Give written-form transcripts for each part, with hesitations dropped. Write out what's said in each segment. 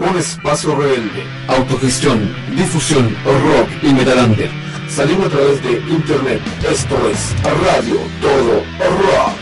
Un espacio rebelde, autogestión, difusión, rock y metal under. Salimos a través de internet. Esto es Radio Todo Rock.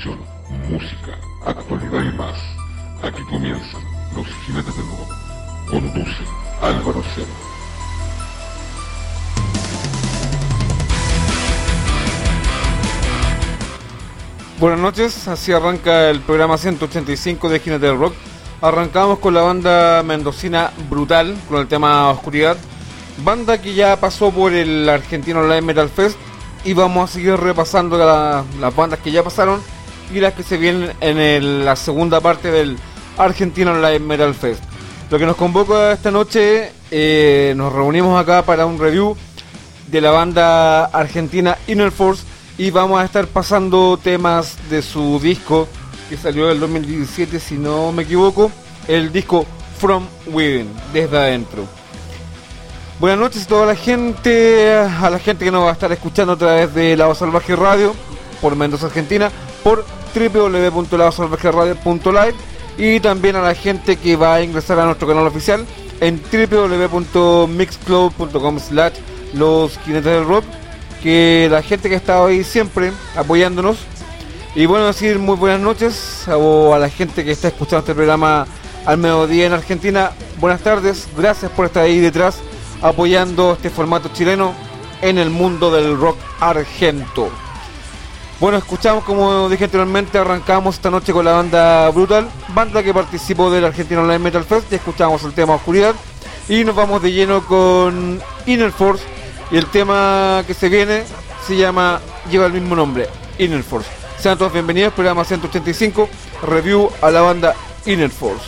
difusión, música, actualidad y más. Aquí comienzan los Jinetes del Rock. Conduce Álvaro Serra. Buenas noches, así arranca el programa 185 de Jinetes del Rock. Arrancamos con la banda mendocina Brutal, con el tema Oscuridad. Banda que ya pasó por el Argentino Live Metal Fest. Y vamos a seguir repasando las bandas que ya pasaron y las que se vienen en la segunda parte del Argentino Live Metal Fest. Lo que nos convoca esta noche, nos reunimos acá para un review de la banda argentina Inner Force. Y vamos a estar pasando temas de su disco que salió en el 2017, si no me equivoco, el disco From Within, desde adentro. Buenas noches a toda la gente, que nos va a estar escuchando a través de Lado Salvaje Radio, por Mendoza, Argentina, por www.ladosalvajeradio.live, y también a la gente que va a ingresar a nuestro canal oficial en www.mixcloud.com/losjinetes del rock. Que la gente que ha estado ahí siempre apoyándonos. Y bueno, decir muy buenas noches a la gente que está escuchando este programa al mediodía en Argentina. Buenas tardes, gracias por estar ahí detrás apoyando este formato chileno en el mundo del rock argento. Bueno, escuchamos, como dije anteriormente, arrancamos esta noche con la banda Brutal, banda que participó del Argentino Live Metal Fest, y escuchamos el tema Oscuridad. Y nos vamos de lleno con Inner Force. Y el tema que se viene se llama, lleva el mismo nombre, Inner Force. Sean todos bienvenidos, programa 185, review a la banda Inner Force.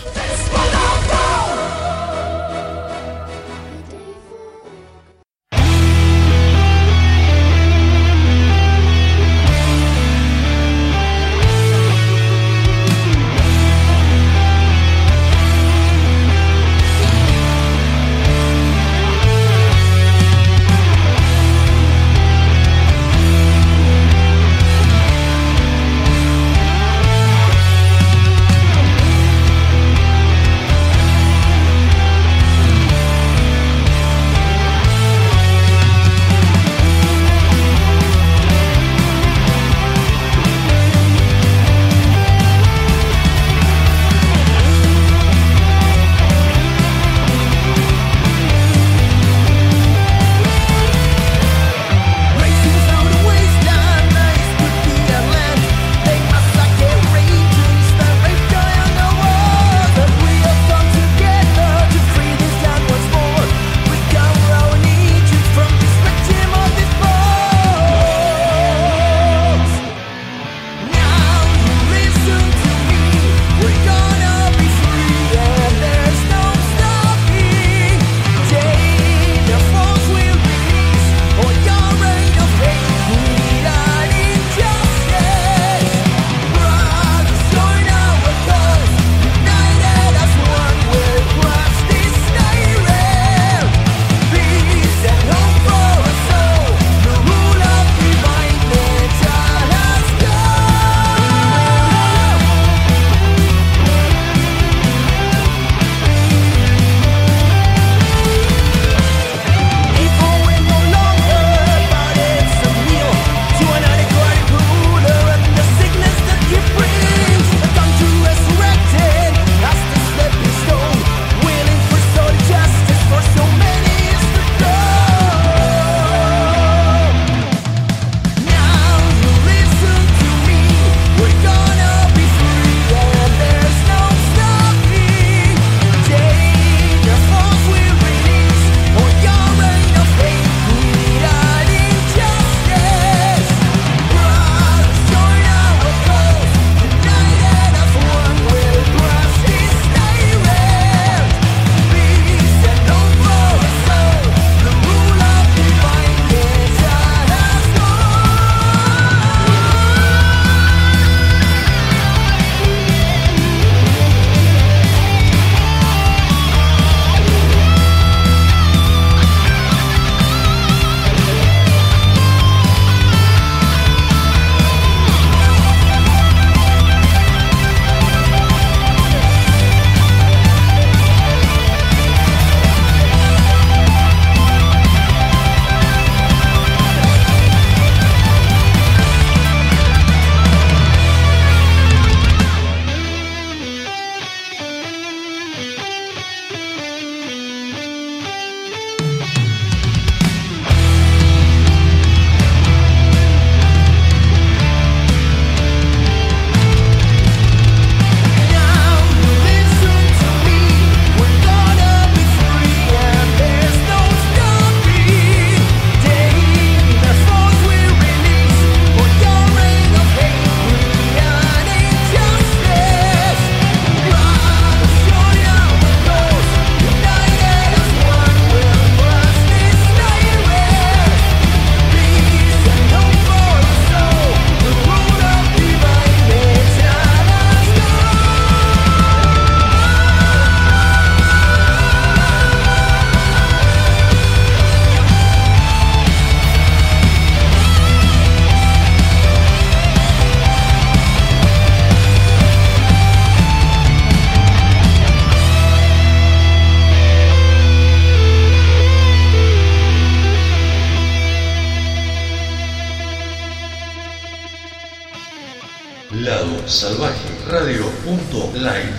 Salvaje Radio punto live.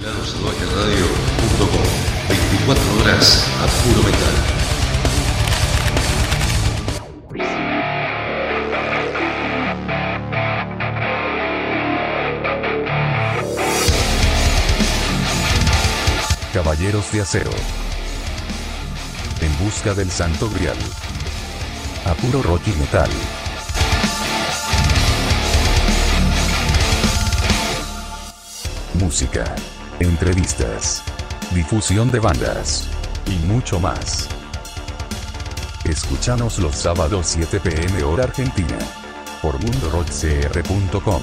Lado Salvaje Radio punto com. 24 horas a puro metal. Caballeros de Acero. En busca del Santo Grial. A puro rock y metal. Música, entrevistas, difusión de bandas y mucho más. Escúchanos los sábados 7 p.m. hora Argentina por mundorockcr.com.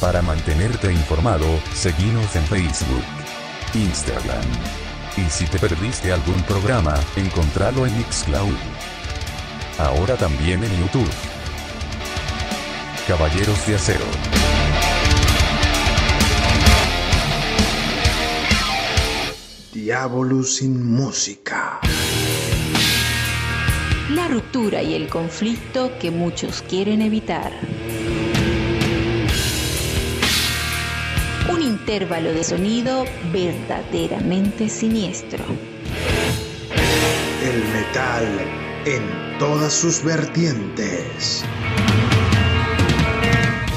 Para mantenerte informado, seguinos en Facebook, Instagram. Y si te perdiste algún programa, encontralo en Mixcloud. Ahora también en YouTube. Caballeros de Acero. Diabolus sin música. La ruptura y el conflicto que muchos quieren evitar. Un intervalo de sonido verdaderamente siniestro. El metal en todas sus vertientes.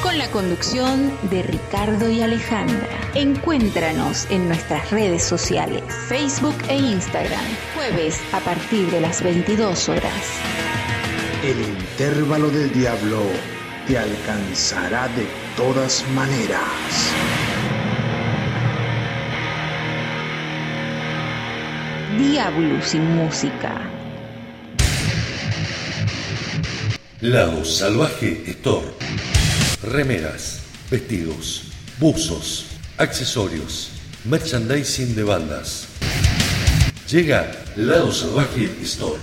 Con la conducción de Ricardo y Alejandra. Encuéntranos en nuestras redes sociales, Facebook e Instagram, jueves a partir de las 22 horas. El intervalo del diablo te alcanzará de todas maneras. Diablo sin música. Lado Salvaje Store. Remeras, vestidos, buzos, accesorios, merchandising de bandas. Llega Lado Salvaje Store.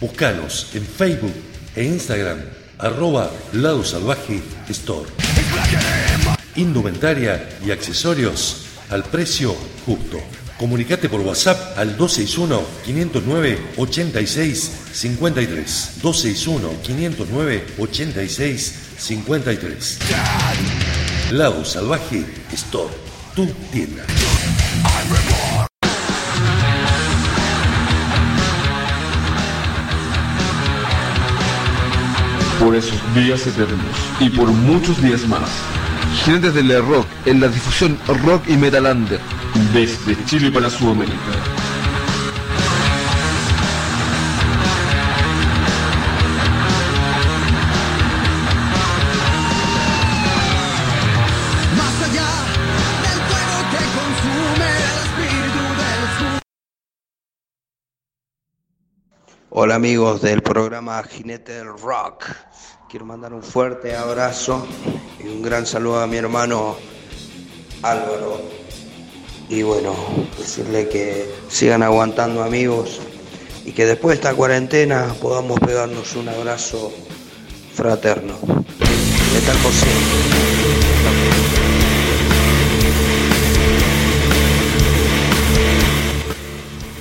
Búscanos en Facebook e Instagram @Lado Salvaje Store. Indumentaria y accesorios al precio justo. Comunicate por WhatsApp al 261-509-8653. 261-509-8653. Lado Salvaje Store, tu tienda. Por esos días eternos y por muchos días más. Jinetes del Rock en la difusión rock y metal under desde Chile para Sudamérica. Hola amigos del programa Jinetes del Rock. Quiero mandar un fuerte abrazo y un gran saludo a mi hermano Álvaro. Y bueno, decirle que sigan aguantando amigos y que después de esta cuarentena podamos pegarnos un abrazo fraterno. Metal por siempre.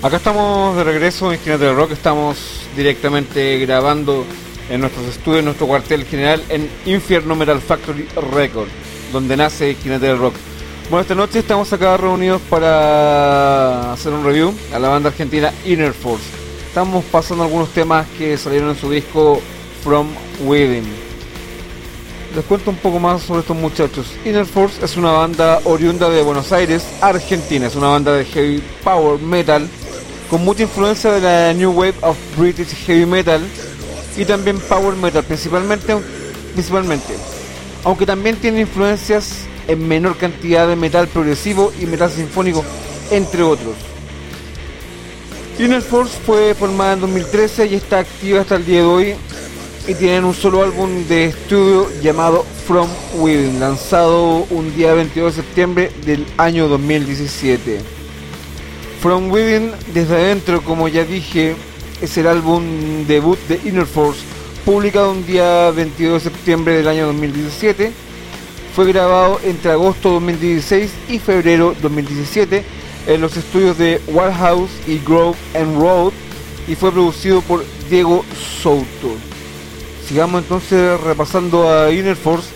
Acá estamos de regreso en Jinetes del Rock, estamos directamente grabando en nuestros estudios, en nuestro cuartel general en Infierno Metal Factory Records, donde nace Jinetes del Rock. Bueno, esta noche estamos acá reunidos para hacer un review a la banda argentina Inner Force. Estamos pasando algunos temas que salieron en su disco From Within. Les cuento un poco más sobre estos muchachos. Inner Force es una banda oriunda de Buenos Aires, Argentina. Es una banda de heavy power metal con mucha influencia de la new wave of British heavy metal y también power metal, principalmente, aunque también tiene influencias en menor cantidad de metal progresivo y metal sinfónico, entre otros. Inner Force fue formada en 2013 y está activa hasta el día de hoy, y tienen un solo álbum de estudio llamado From Within, lanzado un día 22 de septiembre del año 2017. From Within, desde adentro, como ya dije, es el álbum debut de Inner Force, publicado un día 22 de septiembre del año 2017. Fue grabado entre agosto 2016 y febrero 2017 en los estudios de Warehouse y Grove and Road, y fue producido por Diego Souto. Sigamos entonces repasando a Inner Force.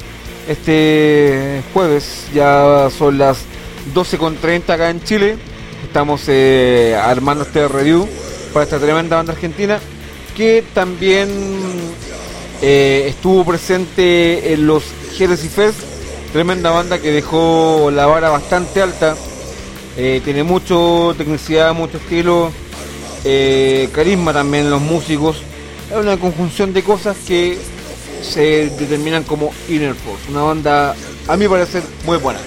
Este jueves ya son las 12:30 acá en Chile. Estamos armando este review para esta tremenda banda argentina que también estuvo presente en los Heresy Fest. Tremenda banda que dejó la vara bastante alta. Tiene mucho tecnicidad, mucho estilo, carisma también en los músicos. Es una conjunción de cosas que se determinan como Inner Force. Una banda, a mi parecer, muy buena.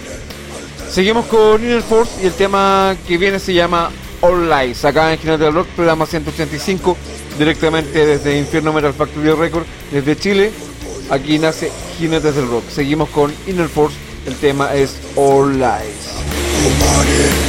Seguimos con Inner Force y el tema que viene se llama All Lies. Acá en Jinetes del Rock, programa 185, directamente desde Infierno Metal Factory Records, desde Chile. Aquí nace Jinetes del Rock. Seguimos con Inner Force. El tema es All Lies.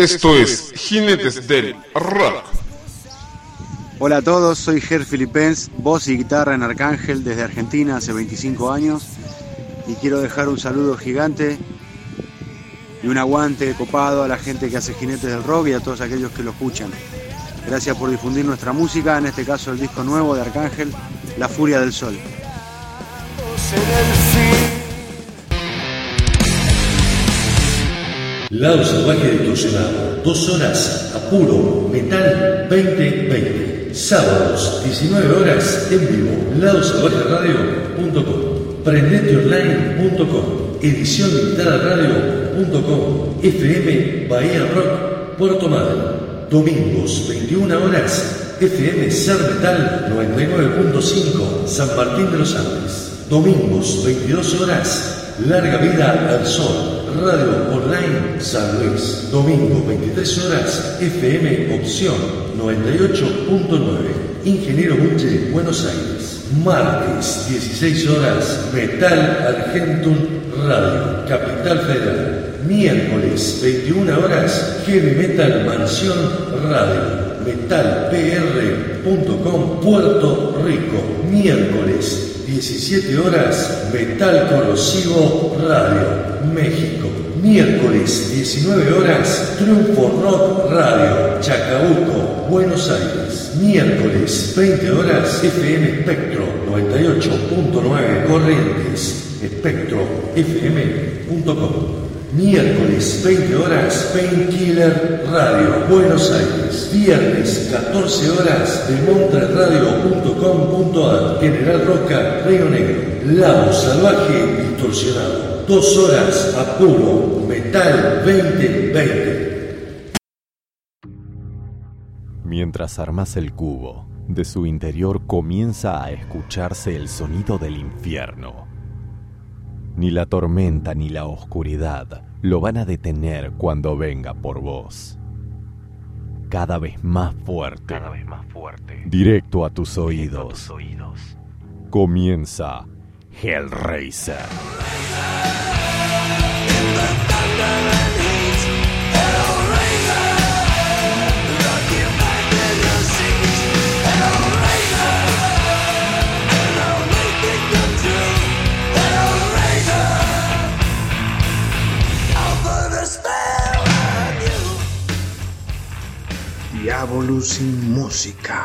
Esto es Jinetes del Rock. Hola a todos, soy Ger Filipens, voz y guitarra en Arcángel desde Argentina hace 25 años y quiero dejar un saludo gigante y un aguante copado a la gente que hace Jinetes del Rock y a todos aquellos que lo escuchan. Gracias por difundir nuestra música, en este caso el disco nuevo de Arcángel, La Furia del Sol. Lado Salvaje Distorsionado, 2 horas a puro metal 2020. Sábados, 19 horas en vivo. LadoSalvajeRadio.com, PrendeteOnline.com, EdiciónLimitadaRadio.com, FM Bahía Rock, Puerto Madero. Domingos, 21 horas, FM Ser Metal 99.5, San Martín de los Andes. Domingos, 22 horas, Larga Vida al Sol, Radio Online San Luis. Domingo, 23 horas, FM Opción 98.9, Ingeniero Buche, Buenos Aires. Martes, 16 horas, Metal Argentum Radio, Capital Federal. Miércoles, 21 horas, Heavy Metal Mansión Radio, metalpr.com, Puerto Rico. Miércoles, 17 horas, Metal Corrosivo Radio, México. Miércoles, 19 horas, Triunfo Rock Radio, Chacabuco, Buenos Aires. Miércoles, 20 horas, FM Espectro 98.9, Corrientes, espectrofm.com. Miércoles, 20 horas, Painkiller Radio, Buenos Aires. Viernes, 14 horas, demontraradio.com.ar, General Roca, Río Negro. Lado Salvaje Distorsionado, 2 horas a puro metal 2020. Mientras armas el cubo, de su interior comienza a escucharse el sonido del infierno. Ni la tormenta ni la oscuridad lo van a detener cuando venga por vos. Cada vez más fuerte. Cada vez más fuerte. Directo a tus oídos. Comienza Hellraiser. Diabolus sin música.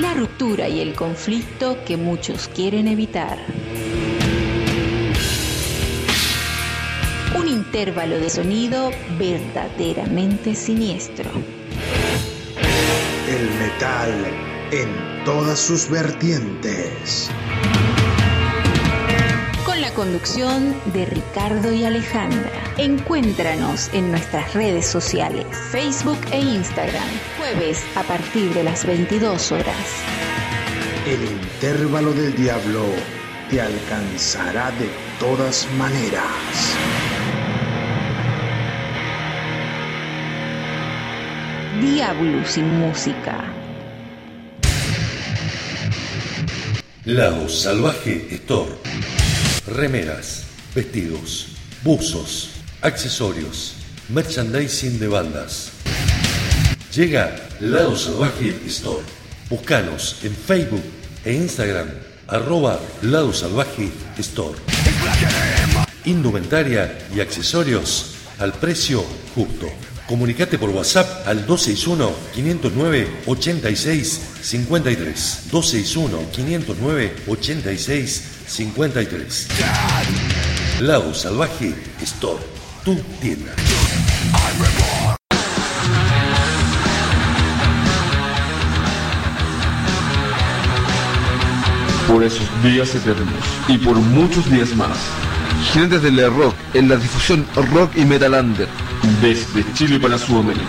La ruptura y el conflicto que muchos quieren evitar. Un intervalo de sonido verdaderamente siniestro. El metal en todas sus vertientes. La conducción de Ricardo y Alejandra. Encuéntranos en nuestras redes sociales, Facebook e Instagram, jueves a partir de las 22 horas. El intervalo del diablo te alcanzará de todas maneras. Diablo sin música. Lado Salvaje Store. Remeras, vestidos, buzos, accesorios, merchandising de bandas. Llega Lado Salvaje Store. Búscanos en Facebook e Instagram, @Lado Salvaje Store. Indumentaria y accesorios al precio justo. Comunicate por WhatsApp al 261-509-8653. 261-509-8653. Lado Salvaje Store, tu tienda. Por esos días eternos y por muchos días más, Jinetes del Rock en la difusión rock y metal under desde Chile para Sudamérica.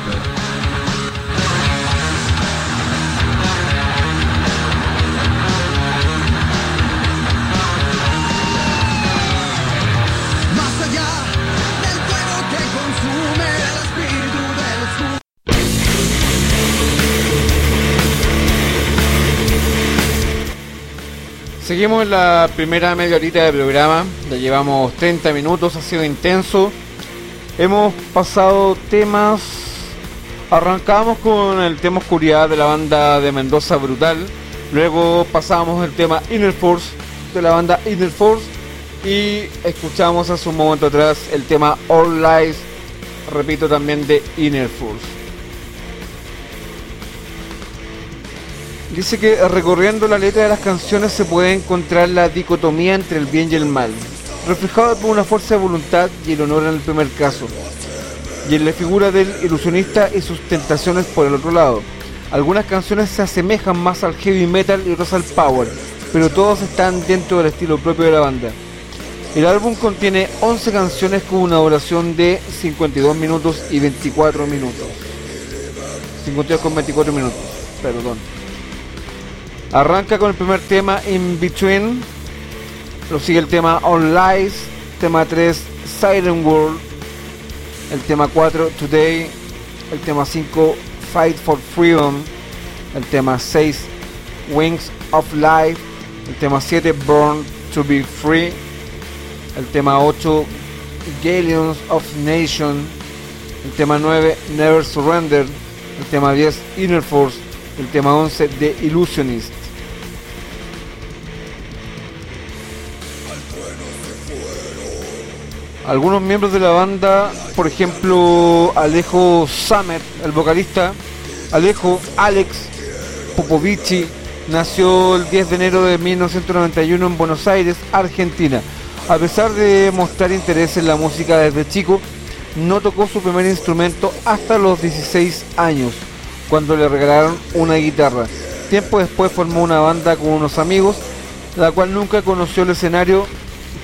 Seguimos en la primera media horita de programa, ya llevamos 30 minutos, ha sido intenso. Hemos pasado temas, arrancamos con el tema Oscuridad de la banda de Mendoza Brutal, luego pasamos el tema Inner Force de la banda Inner Force Y escuchamos hace un momento atrás el tema All Lies, repito, también de Inner Force. Dice que recorriendo la letra de las canciones se puede encontrar la dicotomía entre el bien y el mal, reflejado por una fuerza de voluntad y el honor en el primer caso, y en la figura del ilusionista y sus tentaciones por el otro lado. Algunas canciones se asemejan más al heavy metal y otras al power, pero todos están dentro del estilo propio de la banda. El álbum contiene 11 canciones con una duración de 52 minutos y 24 minutos. 52,24 minutos, perdón. Arranca con el primer tema In Between, lo sigue el tema All Lies, tema 3 Siren World, el tema 4 Today, el tema 5 Fight for Freedom, el tema 6 Wings of Life, el tema 7 Born to be Free, el tema 8 Galleons of Nation, el tema 9 Never Surrender, el tema 10 Inner Force, el tema 11 The Illusionist. Algunos miembros de la banda, por ejemplo Alejo Sámer, el vocalista, Alex Popovici, nació el 10 de enero de 1991 en Buenos Aires, Argentina. A pesar de mostrar interés en la música desde chico, no tocó su primer instrumento hasta los 16 años, cuando le regalaron una guitarra. Tiempo después formó una banda con unos amigos, la cual nunca conoció el escenario,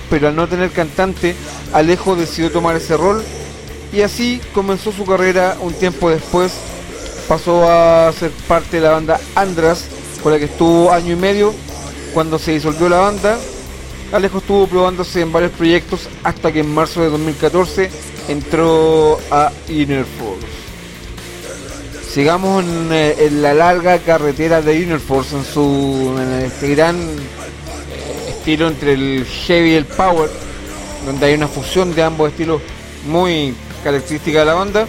pero al no tener cantante, Alejo decidió tomar ese rol y así comenzó su carrera. Un tiempo después pasó a ser parte de la banda Andras, con la que estuvo año y medio. Cuando se disolvió la banda, Alejo estuvo probándose en varios proyectos hasta que en marzo de 2014 entró a Inner Force. Sigamos en la larga carretera de Inner Force en este gran estilo entre el heavy y el power, donde hay una fusión de ambos estilos muy característica de la banda.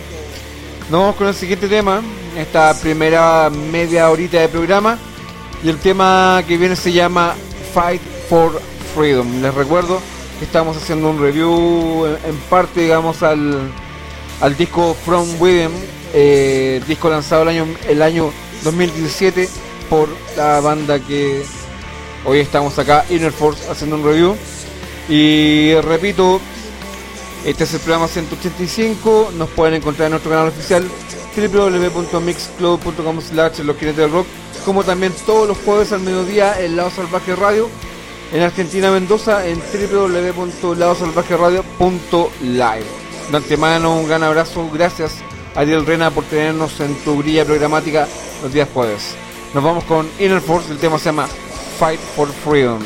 Nos vamos con el siguiente tema, esta primera media horita de programa, y el tema que viene se llama Fight for Freedom. Les recuerdo que estamos haciendo un review en parte, digamos, al disco From Within, disco lanzado el año 2017 por la banda que hoy estamos acá, Inner Force, haciendo un review. Y repito, este es el programa 185. Nos pueden encontrar en nuestro canal oficial www.mixcloud.com/losjinetes del rock, como también todos los jueves al mediodía en Lado Salvaje Radio. En Argentina, Mendoza, en www.ladosalvajeradio.live. De antemano, un gran abrazo. Gracias, Ariel Rena, por tenernos en tu grilla programática los días jueves. Nos vamos con Inner Force. El tema se llama Fight for Freedom.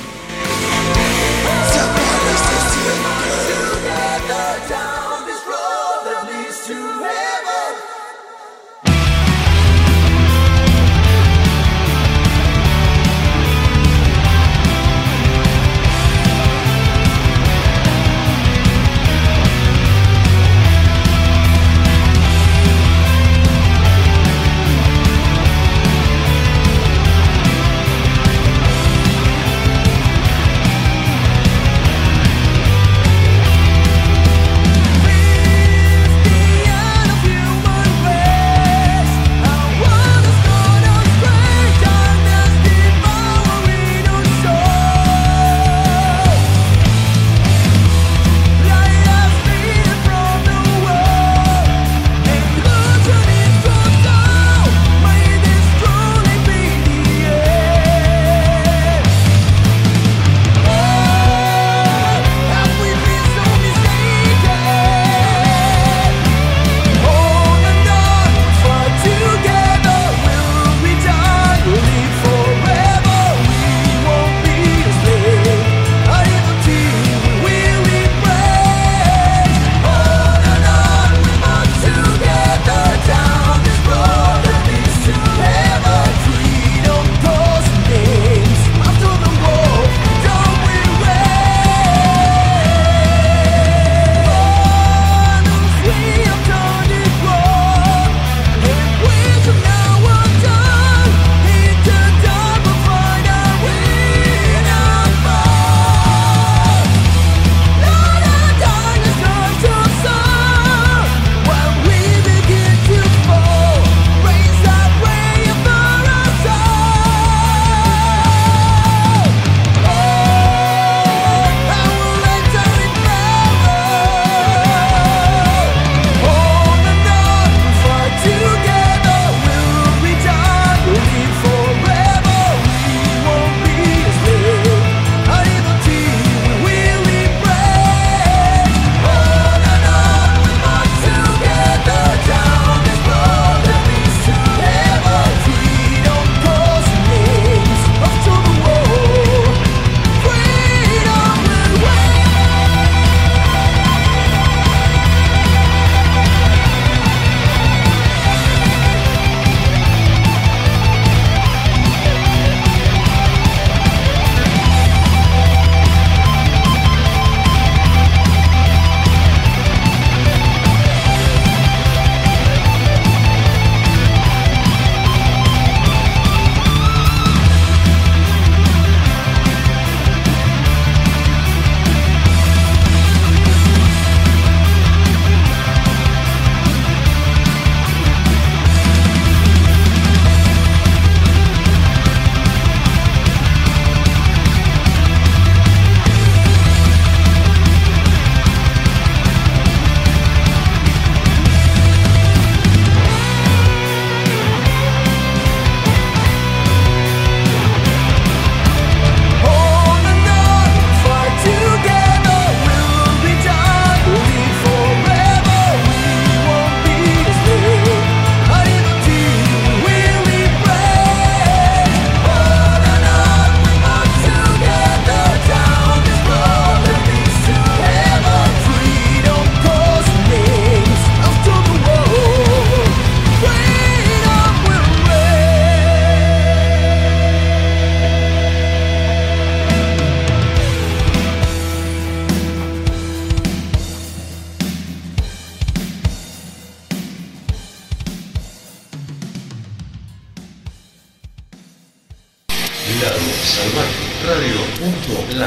Lado Salvaje Radio.live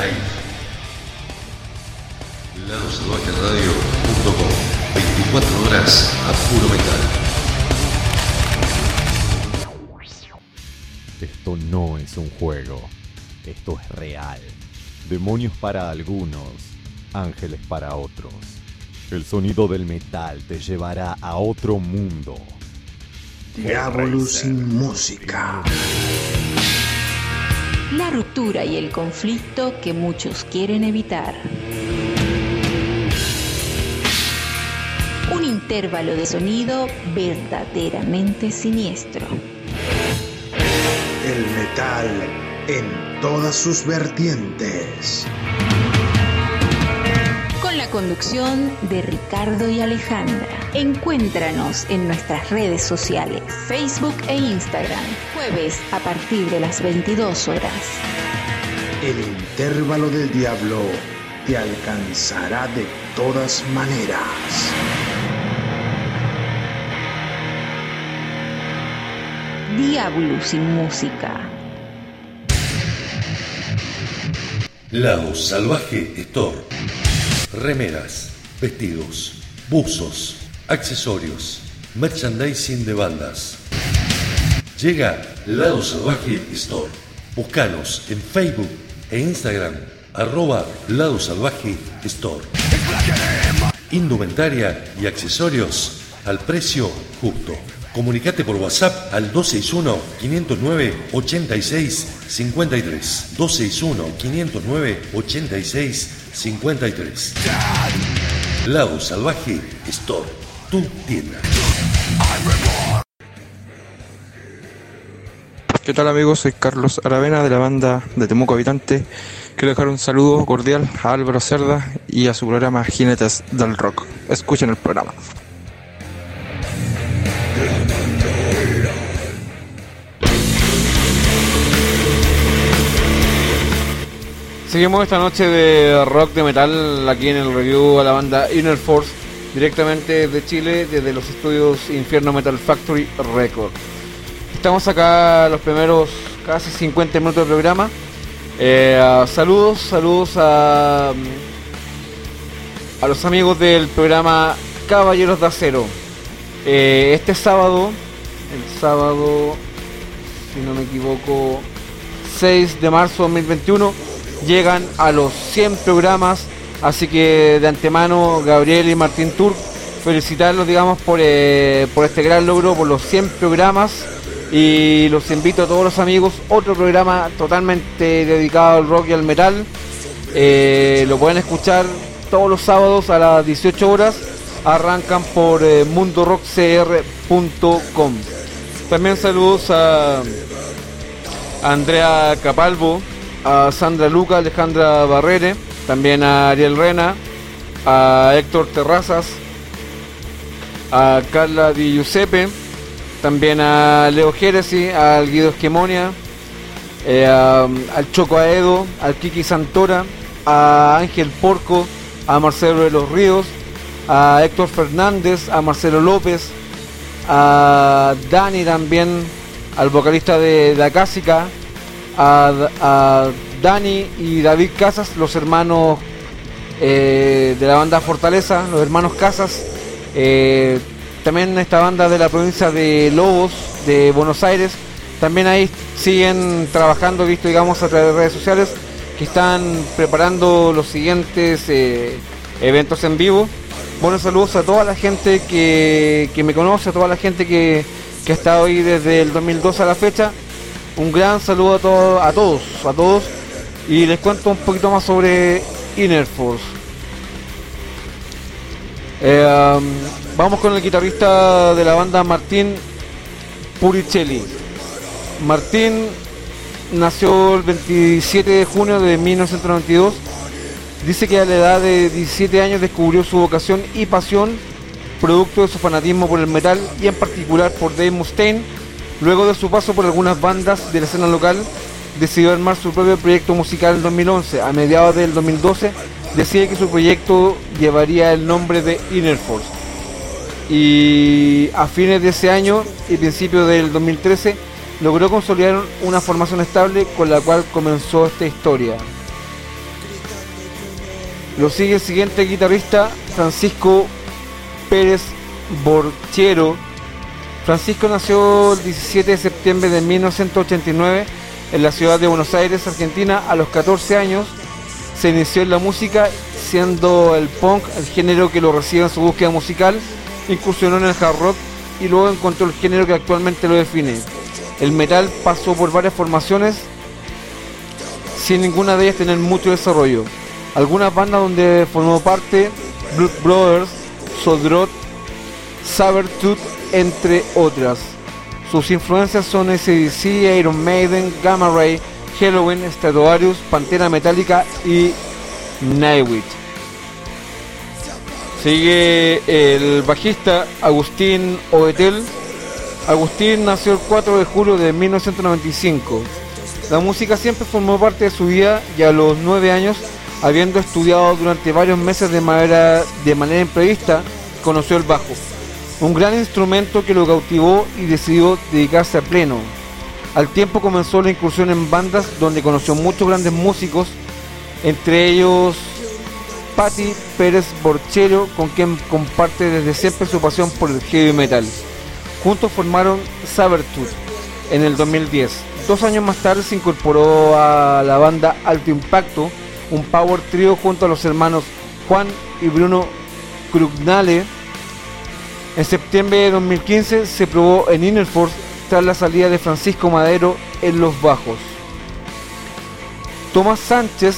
Lado Salvaje Radio.com 24 horas a puro metal. Esto no es un juego. Esto es real. Demonios para algunos, ángeles para otros. El sonido del metal te llevará a otro mundo. Diablo sin música. La ruptura y el conflicto que muchos quieren evitar. Un intervalo de sonido verdaderamente siniestro. El metal en todas sus vertientes. Con la conducción de Ricardo y Alejandra. Encuéntranos en nuestras redes sociales, Facebook e Instagram, jueves a partir de las 22 horas. El intervalo del diablo te alcanzará de todas maneras. Diablo sin música. Lado Salvaje Store. Remeras, vestidos, buzos, accesorios, merchandising de bandas. Llega Lado Salvaje Store. Búscanos en Facebook e Instagram, @Lado Salvaje Store. Indumentaria y accesorios al precio justo. Comunicate por WhatsApp al 261-509-8653. 261-509-8653. Lado Salvaje Store, tu tienda. ¿Qué tal, amigos? Soy Carlos Aravena de la banda de Temuco Habitante. Quiero dejar un saludo cordial a Álvaro Cerda y a su programa Jinetes del Rock. Escuchen el programa. Seguimos esta noche de rock de metal aquí en el review a la banda Inner Force, directamente de Chile, desde los estudios Infierno Metal Factory Records. Estamos acá los primeros casi 50 minutos del programa. Saludos a los amigos del programa Caballeros de Acero. Este sábado, el sábado, si no me equivoco, 6 de marzo de 2021, llegan a los 100 programas, así que de antemano Gabriel y Martín Turk, felicitarlos, digamos, por este gran logro, por los 100 programas, y los invito a todos los amigos, otro programa totalmente dedicado al rock y al metal. Lo pueden escuchar todos los sábados a las 18 horas, arrancan por mundorockcr.com. También saludos a Andrea Capalbo, a Sandra Luca, Alejandra Barrere, también a Ariel Rena, a Héctor Terrazas, a Carla Di Giuseppe, también a Leo Heresy, al Guido Esquemonia, al Choco Aedo, al Kiki Santora, a Ángel Porco, a Marcelo de los Ríos, a Héctor Fernández, a Marcelo López, a Dani también, al vocalista de La Cásica, a Dani y David Casas, los hermanos de la banda Fortaleza, los hermanos Casas, también esta banda de la provincia de Lobos, de Buenos Aires, también ahí siguen trabajando, visto, digamos, a través de redes sociales, que están preparando los siguientes eventos en vivo. Buenos saludos a toda la gente que me conoce, a toda la gente que ha estado ahí desde el 2012 a la fecha. Un gran saludo a todos, y les cuento un poquito más sobre Inner Force. Vamos con el guitarrista de la banda, Martín Puricelli. Martín nació el 27 de junio de 1992. Dice que a la edad de 17 años descubrió su vocación y pasión, producto de su fanatismo por el metal y en particular por Dave Mustaine. Luego de su paso por algunas bandas de la escena local, decidió armar su propio proyecto musical en 2011. A mediados del 2012, decide que su proyecto llevaría el nombre de Inner Force. Y a fines de ese año y principios del 2013, logró consolidar una formación estable con la cual comenzó esta historia. Lo sigue el siguiente guitarrista, Francisco Pérez Borchero. Francisco nació el 17 de septiembre de 1989 en la ciudad de Buenos Aires, Argentina. A los 14 años se inició en la música, siendo el punk el género que lo recibe en su búsqueda musical. Incursionó en el hard rock y luego encontró el género que actualmente lo define. El metal pasó por varias formaciones, sin ninguna de ellas tener mucho desarrollo. Algunas bandas donde formó parte: Blood Brothers, Soldier, Sabertooth, entre otras. Sus influencias son AC/DC, Iron Maiden, Gamma Ray, Helloween, Stratovarius, Pantera, Metallica y Nightwish. Sigue el bajista Agustín Oetel. Agustín nació el 4 de julio de 1995. La música siempre formó parte de su vida, y a los 9 años, habiendo estudiado durante varios meses de manera imprevista, conoció el bajo, un gran instrumento que lo cautivó y decidió dedicarse a pleno. Al tiempo comenzó la incursión en bandas donde conoció muchos grandes músicos, entre ellos Patti Pérez Borchero, con quien comparte desde siempre su pasión por el heavy metal. Juntos formaron Sabertooth en el 2010. 2 años más tarde se incorporó a la banda Alto Impacto, un power trio junto a los hermanos Juan y Bruno Krugnale. En septiembre de 2015 se probó en Inner Force tras la salida de Francisco Madero en los bajos. Tomás Sánchez,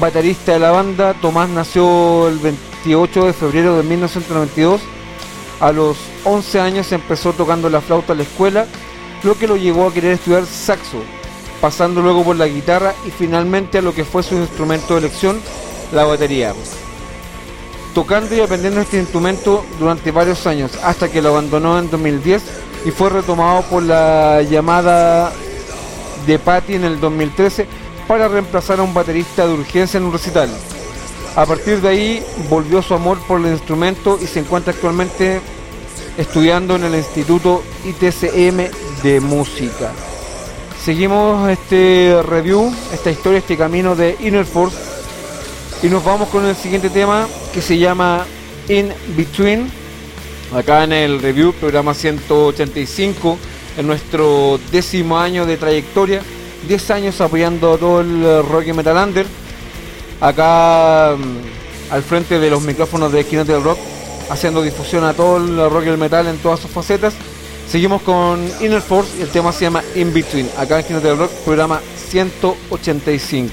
baterista de la banda. Tomás nació el 28 de febrero de 1992. A los 11 años empezó tocando la flauta en la escuela, lo que lo llevó a querer estudiar saxo, pasando luego por la guitarra y finalmente a lo que fue su instrumento de elección, la batería. Tocando y aprendiendo este instrumento durante varios años, hasta que lo abandonó en 2010 y fue retomado por la llamada de Patti en el 2013 para reemplazar a un baterista de urgencia en un recital. A partir de ahí volvió su amor por el instrumento y se encuentra actualmente estudiando en el Instituto ITCM de Música. Seguimos este review, esta historia, este camino de Inner Force, y nos vamos con el siguiente tema, que se llama In Between. Acá en el review, programa 185, en nuestro 10º año de trayectoria, 10 años apoyando todo el rock y metal under. Acá al frente de los micrófonos de Jinetes del Rock, haciendo difusión a todo el rock y el metal en todas sus facetas. Seguimos con Inner Force y el tema se llama In Between, acá en Jinetes del Rock, programa 185.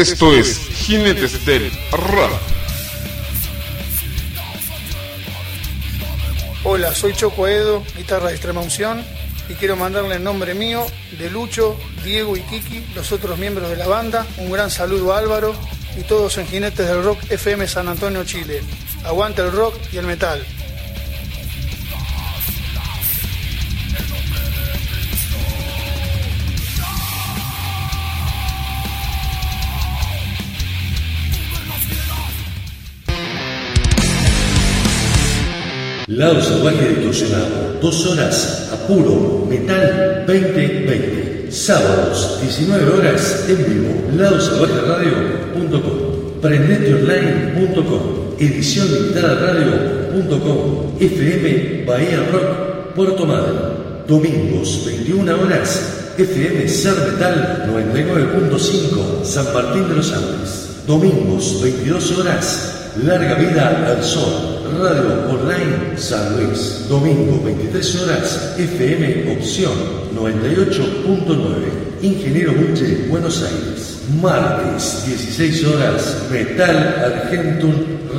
Esto es Jinetes del Rock. Hola, soy Choco Aedo, guitarra de Extrema Unción, y quiero mandarle en nombre mío, de Lucho, Diego y Kiki, los otros miembros de la banda, un gran saludo a Álvaro y todos en Jinetes del Rock FM San Antonio, Chile. Aguanta el rock y el metal. Lado Salvaje Distorsionado, 2 horas a puro metal 2020. Sábados, 19 horas en vivo. LadoSalvajeRadio.com, PrendeteOnline.com, EdiciónLimitadaRadio.com, FM Bahía Rock, Puerto Madryn. Domingos, 21 horas, FM Ser Metal 99.5, San Martín de los Andes. Domingos, 22 horas, Larga Vida al Sol. Radio Online San Luis. Domingo 23 horas FM Opción 98.9 Ingeniero Buche, Buenos Aires. Martes 16 horas Metal Argentum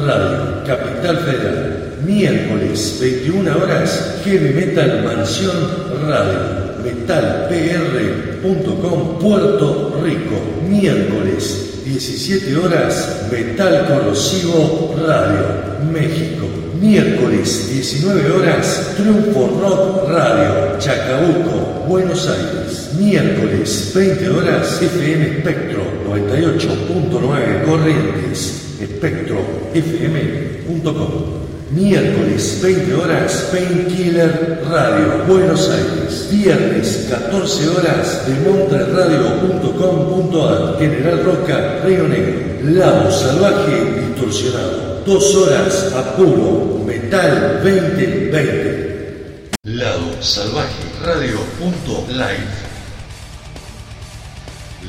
Radio Capital Federal. Miércoles 21 horas Heavy Metal Mansión Radio metalpr.com Puerto Rico. Miércoles 17 horas, Metal Corrosivo Radio, México. Miércoles, 19 horas, Triunfo Rock Radio, Chacabuco, Buenos Aires. Miércoles, 20 horas, FM Espectro, 98.9 Corrientes, espectrofm.com. Miércoles 20 horas Painkiller Radio Buenos Aires. Viernes 14 horas demontraradio.com.ar General Roca, Río Negro. Lado Salvaje Distorsionado, 2 horas a puro metal 2020. Lado Salvaje Radio.live,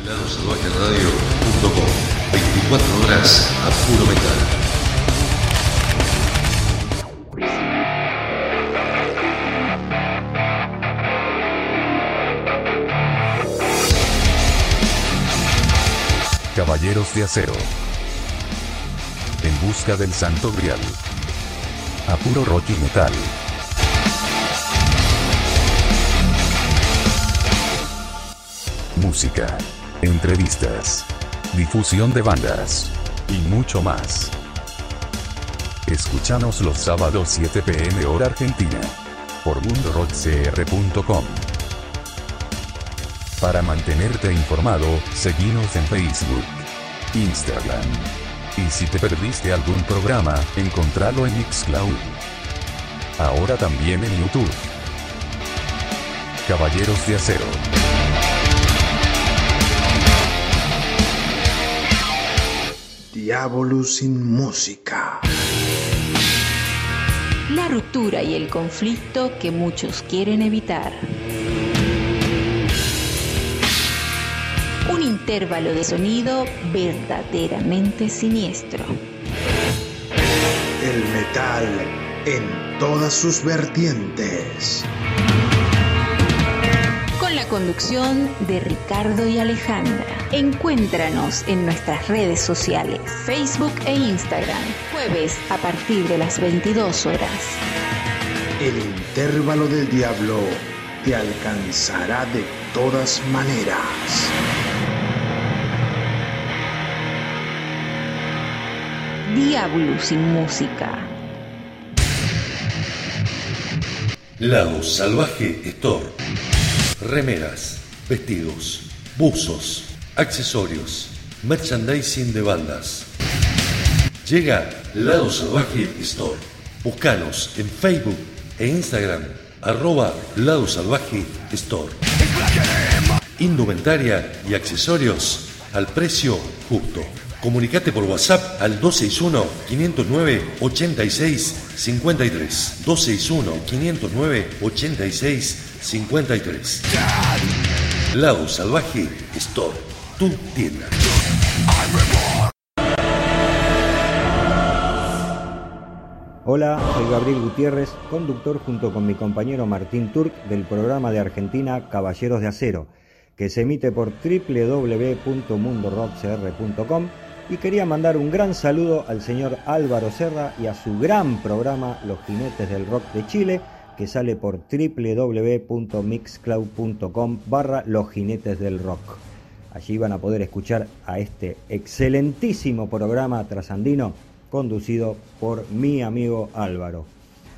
Lado Salvaje Radio.com, 24 horas a puro metal. Caballeros de Acero. En busca del Santo Grial. A puro rock y metal. Música, entrevistas, difusión de bandas y mucho más. Escúchanos los sábados 7 p.m. hora Argentina por mundorockcr.com. Para mantenerte informado, seguinos en Facebook, Instagram. Y si te perdiste algún programa, encontralo en Mixcloud. Ahora también en YouTube. Caballeros de Acero. Diablo sin música. La ruptura y el conflicto que muchos quieren evitar. Un intervalo de sonido verdaderamente siniestro. El metal en todas sus vertientes. Con la conducción de Ricardo y Alejandra. Encuéntranos en nuestras redes sociales, Facebook e Instagram, jueves a partir de las 22 horas. El intervalo del diablo te alcanzará de todas maneras. Diablo sin música. Lado Salvaje Store. Remeras, vestidos, buzos, accesorios, merchandising de bandas. Llega Lado Salvaje Store. Búscanos en Facebook e Instagram @Lado Salvaje Store. Indumentaria y accesorios al precio justo. Comunicate por WhatsApp al 261-509-8653. 261-509-8653. Lado Salvaje Store, tu tienda. Hola, soy Gabriel Gutiérrez, conductor junto con mi compañero Martín Turk del programa de Argentina Caballeros de Acero. que se emite por www.mundorockcr.com, y quería mandar un gran saludo al señor Álvaro Serra y a su gran programa Los Jinetes del Rock de Chile, que sale por www.mixcloud.com/Los Jinetes del Rock. Allí van a poder escuchar a este excelentísimo programa trasandino conducido por mi amigo Álvaro.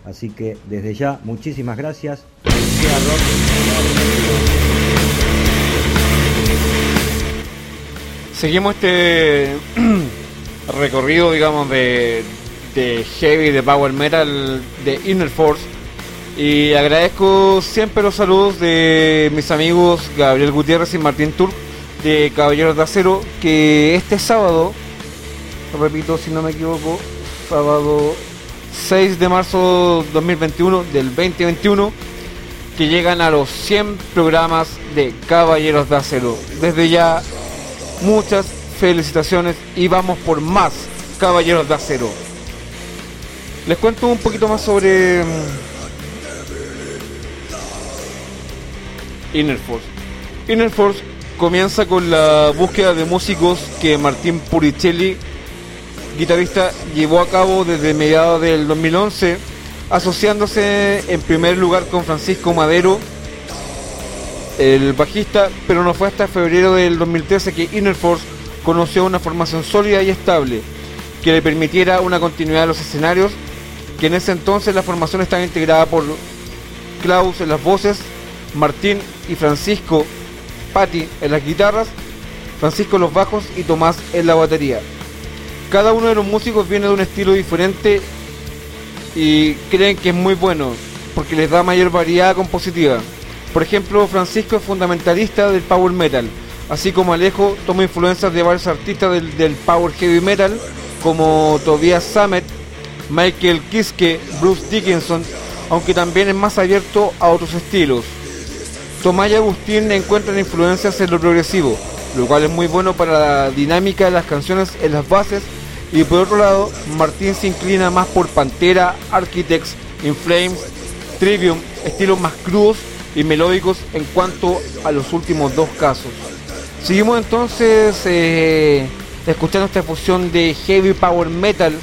Así que desde ya, muchísimas gracias. Seguimos este recorrido, digamos, de heavy, de power metal, de Inner Force. Y agradezco siempre los saludos de mis amigos Gabriel Gutiérrez y Martín Turk de Caballeros de Acero, que este sábado, repito si no me equivoco, sábado 6 de marzo 2021, del 2021, que llegan a los 100 programas de Caballeros de Acero. Desde ya, muchas felicitaciones y vamos por más Caballeros de Acero. Les cuento un poquito más sobre Inner Force. Inner Force comienza con la búsqueda de músicos que Martín Puricelli, guitarrista, llevó a cabo desde mediados del 2011, asociándose en primer lugar con Francisco Madero, el bajista, pero no fue hasta febrero del 2013 que Inner Force conoció una formación sólida y estable que le permitiera una continuidad a los escenarios, que en ese entonces la formación estaba integrada por Klaus en las voces, Martín y Francisco, Patti en las guitarras, Francisco en los bajos y Tomás en la batería. Cada uno de los músicos viene de un estilo diferente y creen que es muy bueno porque les da mayor variedad compositiva. Por ejemplo, Francisco es fundamentalista del power metal, así como Alejo toma influencias de varios artistas del power heavy metal como Tobias Sammet, Michael Kiske, Bruce Dickinson, aunque también es más abierto a otros estilos. Tomás y Agustín encuentran influencias en lo progresivo, lo cual es muy bueno para la dinámica de las canciones en las bases, y por otro lado, Martín se inclina más por Pantera, Architects, In Flames, Trivium, estilos más crudos y melódicos en cuanto a los últimos dos casos. Seguimos entonces escuchando esta fusión de heavy power metal.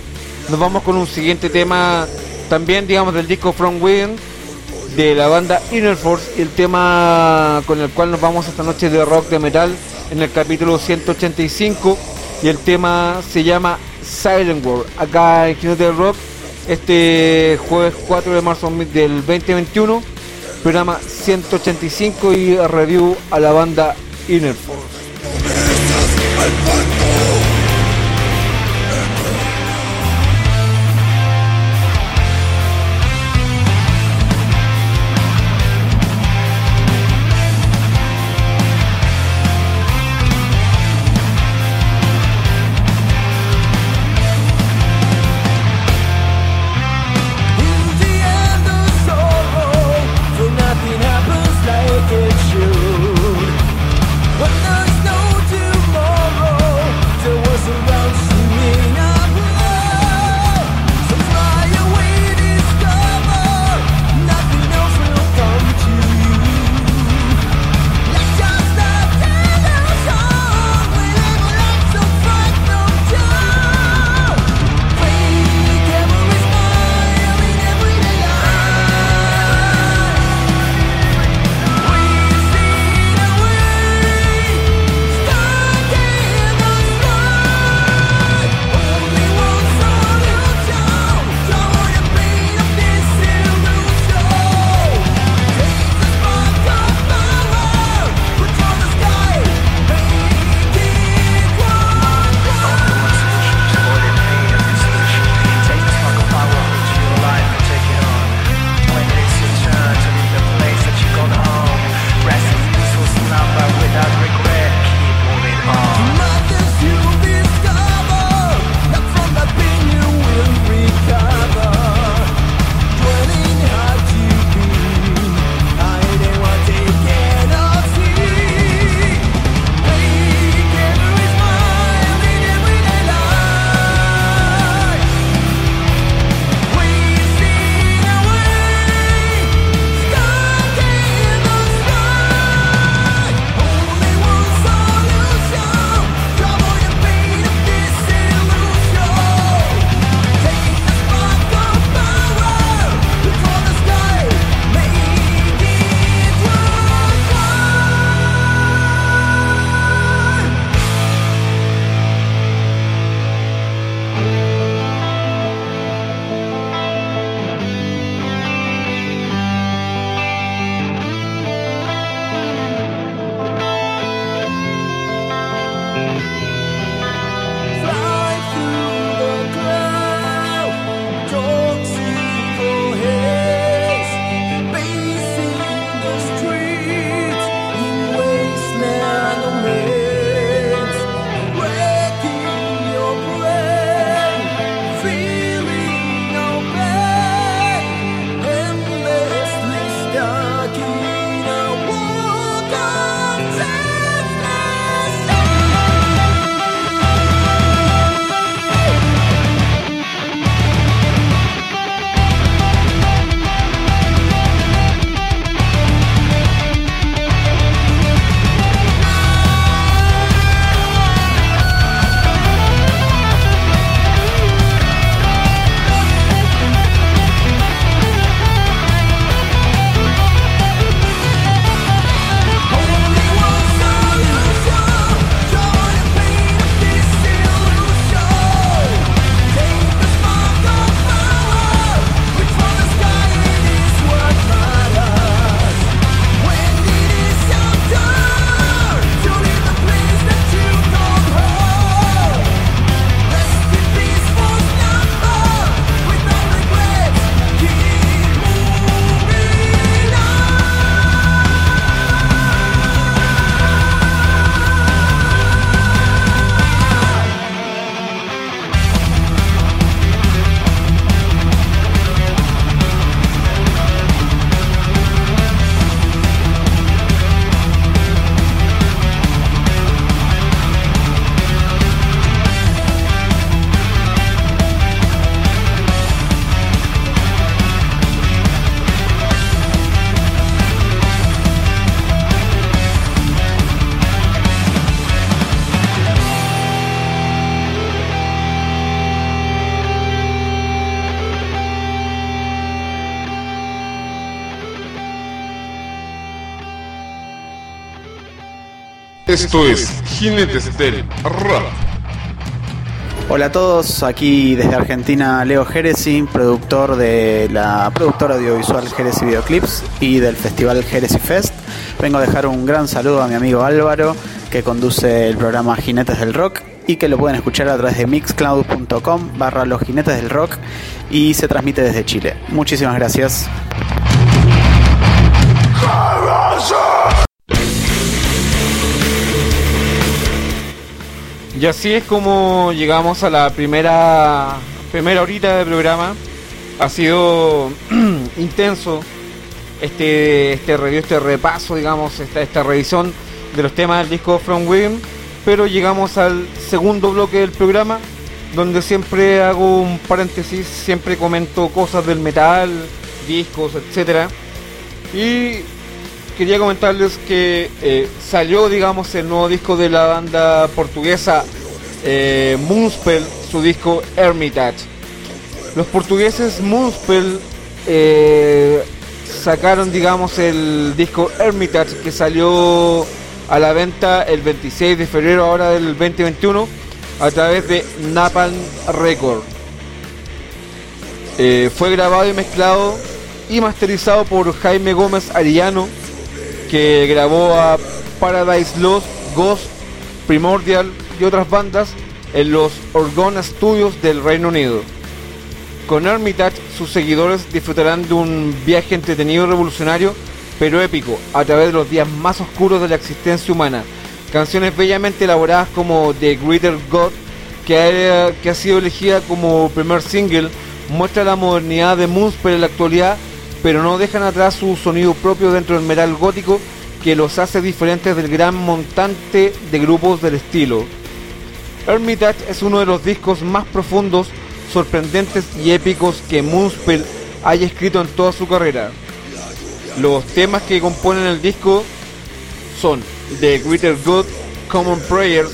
Nos vamos con un siguiente tema también, digamos, del disco From Within, de la banda Inner Force, y el tema con el cual nos vamos esta noche de Rock de Metal en el capítulo 185, y el tema se llama Silent War, acá en Jinetes del Rock, este jueves 4 de marzo del 2021, programa 185 y review a la banda Inner Force. What does Esto es Jinetes del Rock. Hola a todos, aquí desde Argentina Leo Heresy, productor de la productora audiovisual Heresy Videoclips y del festival Heresy Fest. Vengo a dejar un gran saludo a mi amigo Álvaro, que conduce el programa Jinetes del Rock y que lo pueden escuchar a través de mixcloud.com/losjinetes del rock y se transmite desde Chile. Muchísimas gracias. Y así es como llegamos a la primera horita del programa. Ha sido intenso este review, este repaso, digamos, esta revisión de los temas del disco From Within. Pero llegamos al segundo bloque del programa, donde siempre hago un paréntesis, siempre comento cosas del metal, discos, etcétera. Y quería comentarles que salió, digamos, el nuevo disco de la banda portuguesa Moonspell, su disco Hermitage. Los portugueses Moonspell sacaron, digamos, el disco Hermitage, que salió a la venta el 26 de febrero ahora del 2021 a través de Napalm Record. Fue grabado y mezclado y masterizado por Jaime Gómez Arellano, que grabó a Paradise Lost, Ghost, Primordial y otras bandas en los Orgone Studios del Reino Unido. Con Hermitage, sus seguidores disfrutarán de un viaje entretenido y revolucionario, pero épico, a través de los días más oscuros de la existencia humana. Canciones bellamente elaboradas como The Greater God, que ha sido elegida como primer single, muestra la modernidad de Moonspell en la actualidad, pero no dejan atrás su sonido propio dentro del metal gótico, que los hace diferentes del gran montante de grupos del estilo. Hermitage es uno de los discos más profundos, sorprendentes y épicos que Moonspell haya escrito en toda su carrera. Los temas que componen el disco son The Greater Good, Common Prayer,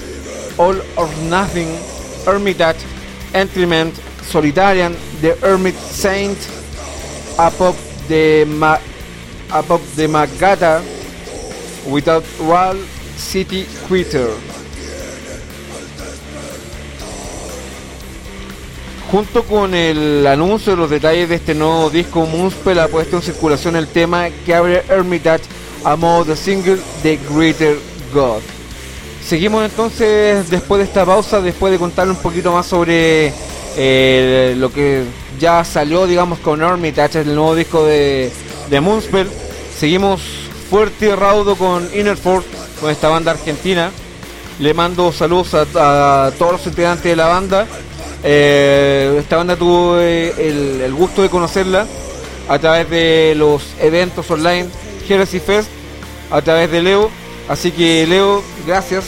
All or Nothing, Hermitage, Entriment, Solitarian, The Hermit Saint, Above the Magata, Without Wall, City Quitter. Junto con el anuncio de los detalles de este nuevo disco, Moonspell ha puesto en circulación el tema que abre Hermitage a modo de single, The Greater God. Seguimos entonces después de esta pausa, después de contarle un poquito más sobre lo que ya salió, digamos, con Hermitage, el nuevo disco de Moonspell. Seguimos fuerte y raudo con Inner Force, con esta banda argentina. Le mando saludos a todos los integrantes de la banda. Esta banda tuvo el gusto de conocerla a través de los eventos online Heresy Fest, a través de Leo. Así que Leo, gracias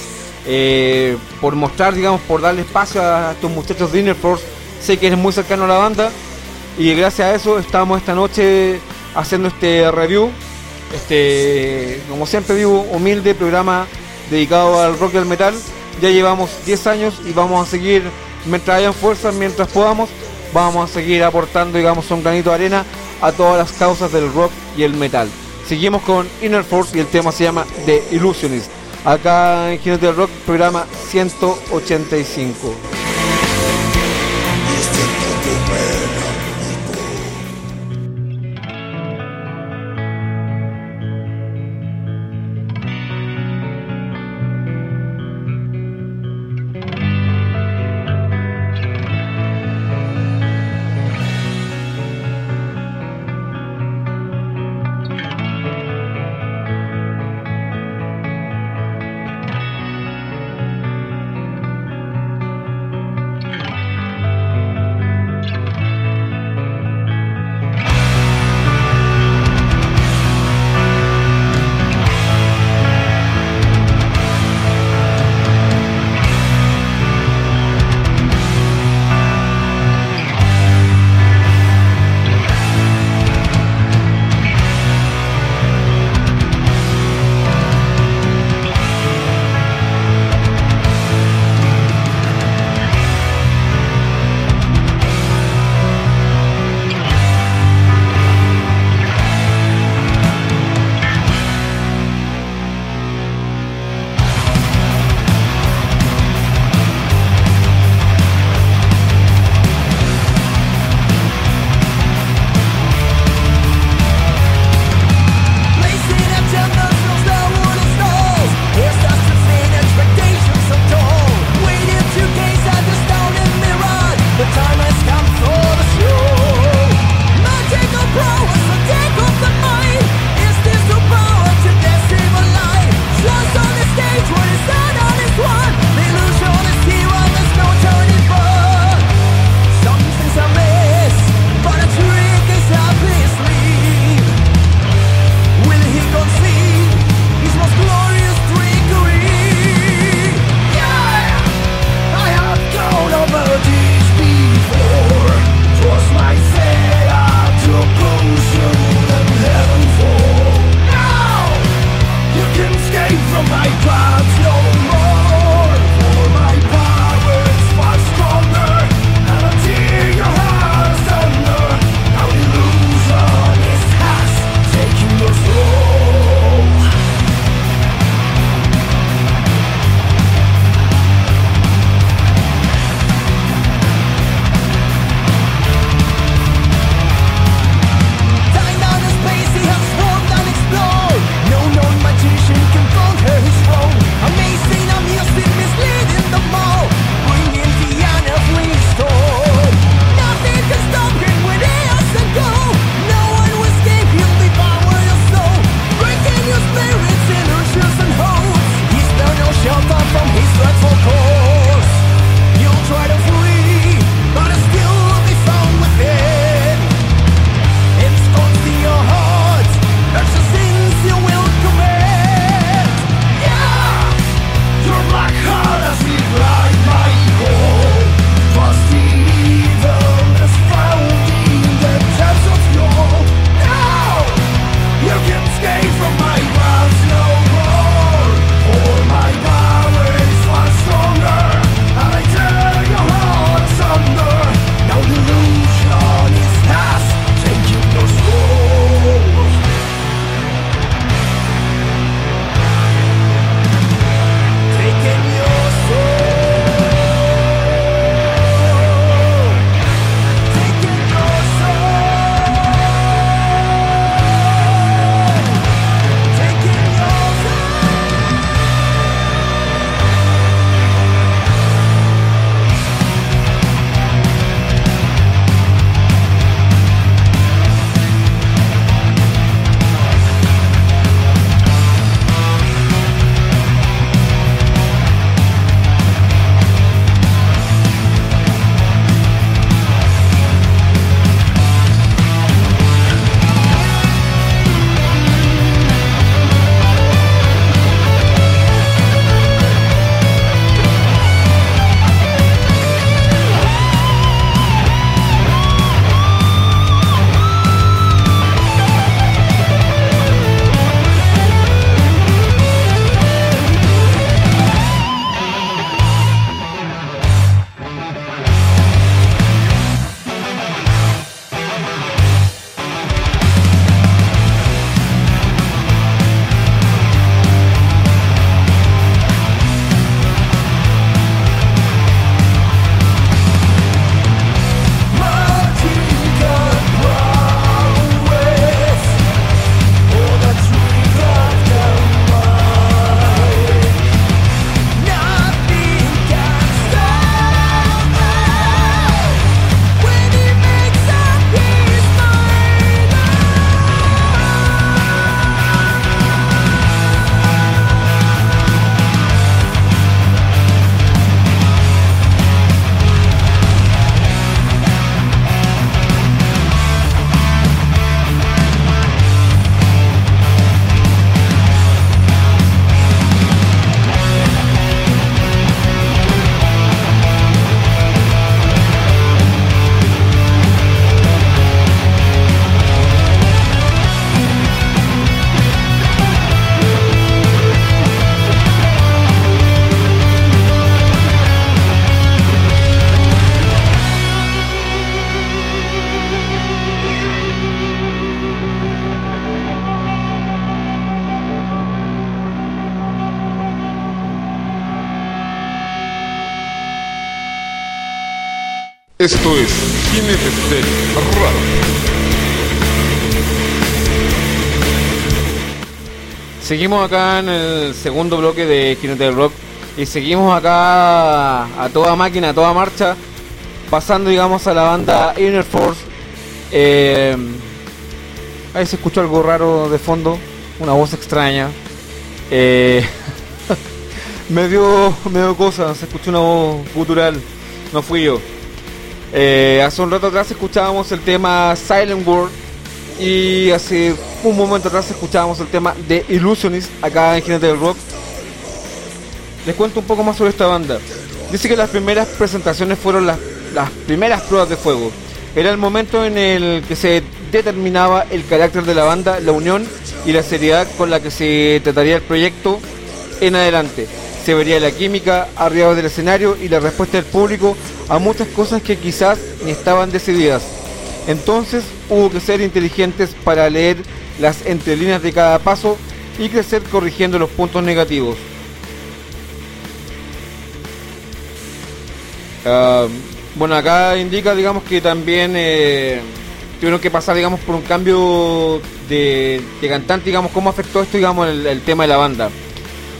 por mostrar, digamos, por darle espacio a estos muchachos de Inner Force. Sé que eres muy cercano a la banda y gracias a eso estamos esta noche haciendo este review, como siempre digo, humilde programa dedicado al rock y al metal. Ya llevamos 10 años y vamos a seguir, mientras hayan fuerzas, mientras podamos, vamos a seguir aportando, digamos, un granito de arena a todas las causas del rock y el metal. Seguimos con Inner Force y el tema se llama The Illusionist, acá en Jinetes del Rock, programa 185. Esto es Jinetes del Rock. Seguimos acá en el segundo bloque de Jinetes del Rock y seguimos acá a toda máquina, a toda marcha, pasando, digamos, a la banda Inner Force. Ahí se escuchó algo raro de fondo, una voz extraña. Me dio cosas, se escuchó una voz gutural, no fui yo. Hace un rato atrás escuchábamos el tema Silent World y hace un momento atrás escuchábamos el tema The Illusionist acá en Jinetes del Rock. Les cuento un poco más sobre esta banda. Dice que las primeras presentaciones fueron las primeras pruebas de fuego. Era el momento en el que se determinaba el carácter de la banda, la unión y la seriedad con la que se trataría el proyecto en adelante. Se vería la química arriba del escenario y la respuesta del público a muchas cosas que quizás ni estaban decididas. Entonces hubo que ser inteligentes para leer las entrelíneas de cada paso y crecer corrigiendo los puntos negativos. Bueno, acá indica, digamos, que también tuvieron que pasar, digamos, por un cambio de cantante, digamos, cómo afectó esto, digamos, el tema de la banda.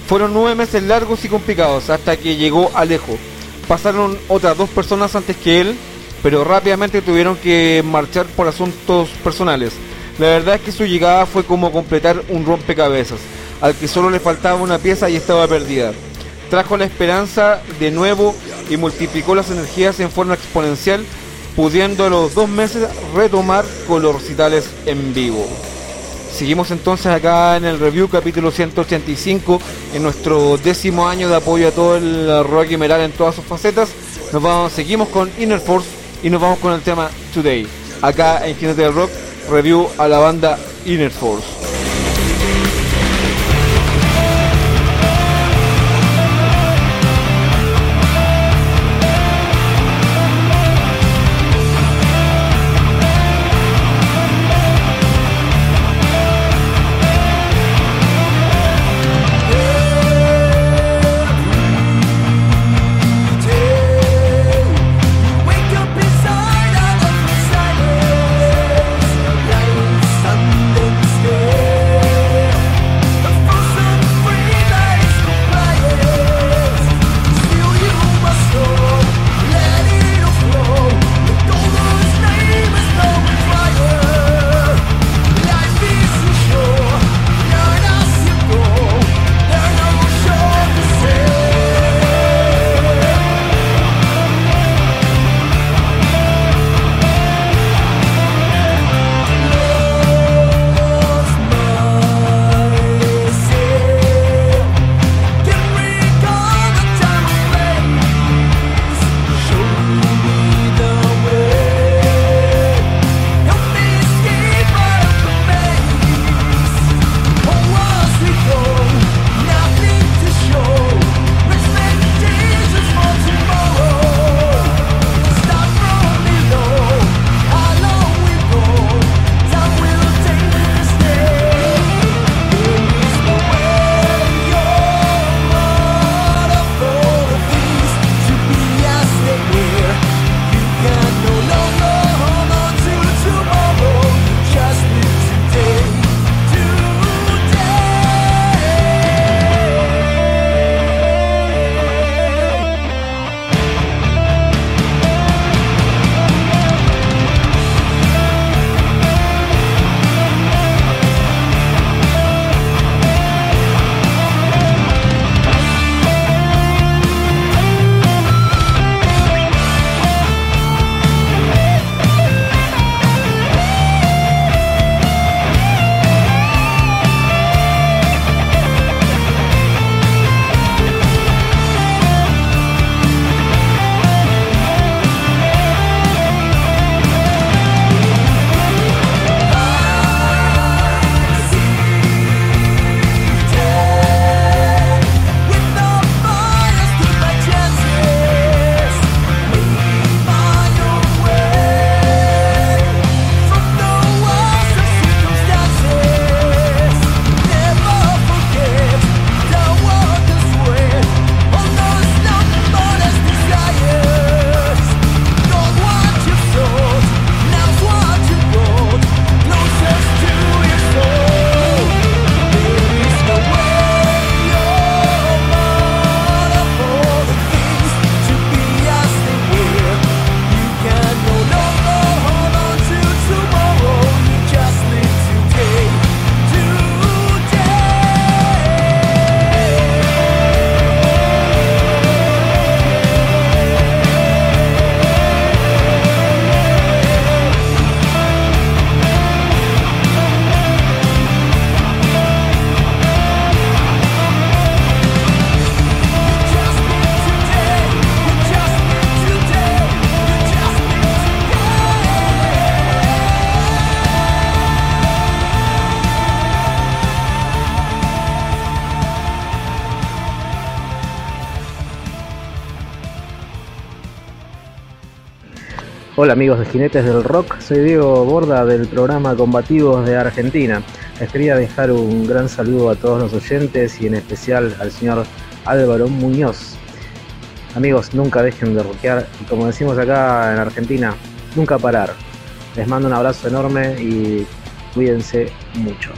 Fueron 9 meses largos y complicados hasta que llegó Alejo. Pasaron otras 2 personas antes que él, pero rápidamente tuvieron que marchar por asuntos personales. La verdad es que su llegada fue como completar un rompecabezas, al que solo le faltaba una pieza y estaba perdida. Trajo la esperanza de nuevo y multiplicó las energías en forma exponencial, pudiendo a los 2 meses retomar con los recitales en vivo. Seguimos entonces acá en el review capítulo 185, en nuestro 10º año de apoyo a todo el rock y metal en todas sus facetas. Seguimos con Inner Force y nos vamos con el tema Today. Acá en Jinetes del Rock, review a la banda Inner Force. Yeah. Hola amigos de Jinetes del Rock, soy Diego Borda del programa Combativos de Argentina. Les quería dejar un gran saludo a todos los oyentes y en especial al señor Álvaro Muñoz. Amigos, nunca dejen de rockear y, como decimos acá en Argentina, nunca parar. Les mando un abrazo enorme y cuídense mucho.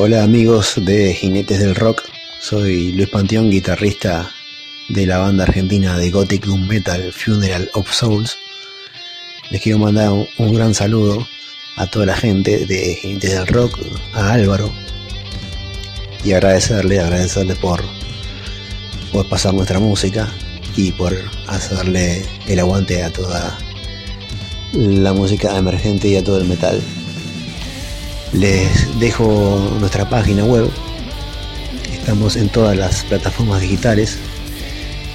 Hola amigos de Jinetes del Rock, soy Luis Panteón, guitarrista de la banda argentina de Gothic Doom Metal Funeral of Souls. Les quiero mandar un gran saludo a toda la gente de Jinetes del Rock, a Álvaro, y agradecerle por pasar nuestra música y por hacerle el aguante a toda la música emergente y a todo el metal. Les dejo nuestra página web, estamos en todas las plataformas digitales,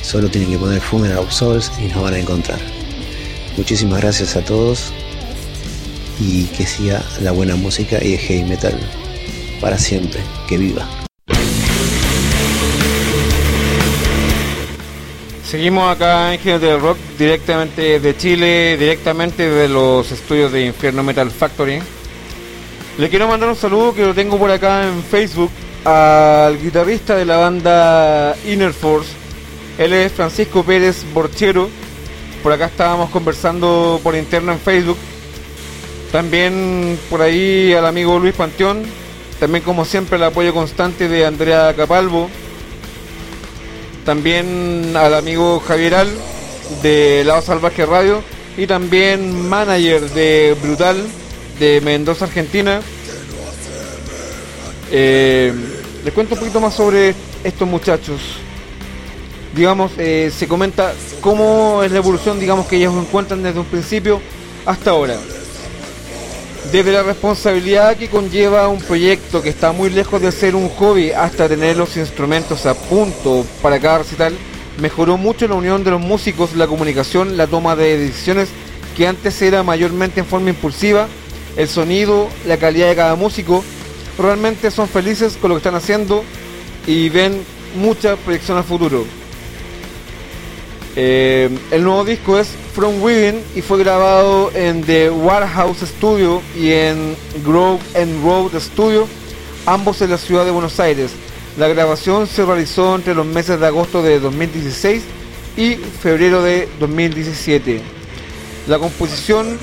solo tienen que poner Funeral of Souls y nos van a encontrar. Muchísimas gracias a todos y que siga la buena música y el heavy metal para siempre, que viva. Seguimos acá en Jinetes del Rock, directamente de Chile, directamente de los estudios de Infierno Metal Factory. Le quiero mandar un saludo que lo tengo por acá en Facebook al guitarrista de la banda Inner Force. Él es Francisco Pérez Borchero. Por acá estábamos conversando por interno en Facebook. También por ahí al amigo Luis Panteón. También, como siempre, el apoyo constante de Andrea Capalbo. También al amigo Javier Al de Lado Salvaje Radio. Y también manager de Brutal, de Mendoza, Argentina. Les cuento un poquito más sobre estos muchachos. Digamos, se comenta cómo es la evolución, digamos, que ellos encuentran desde un principio hasta ahora, desde la responsabilidad que conlleva un proyecto que está muy lejos de ser un hobby hasta tener los instrumentos a punto para cada recital. Mejoró mucho la unión de los músicos, la comunicación, la toma de decisiones, que antes era mayormente en forma impulsiva. El sonido, la calidad de cada músico. Realmente son felices con lo que están haciendo y ven mucha proyección al futuro. El nuevo disco es From Within y fue grabado en The Warehouse Studio y en Grove and Road Studio, ambos en la ciudad de Buenos Aires. La grabación se realizó entre los meses de agosto de 2016 y febrero de 2017. La composición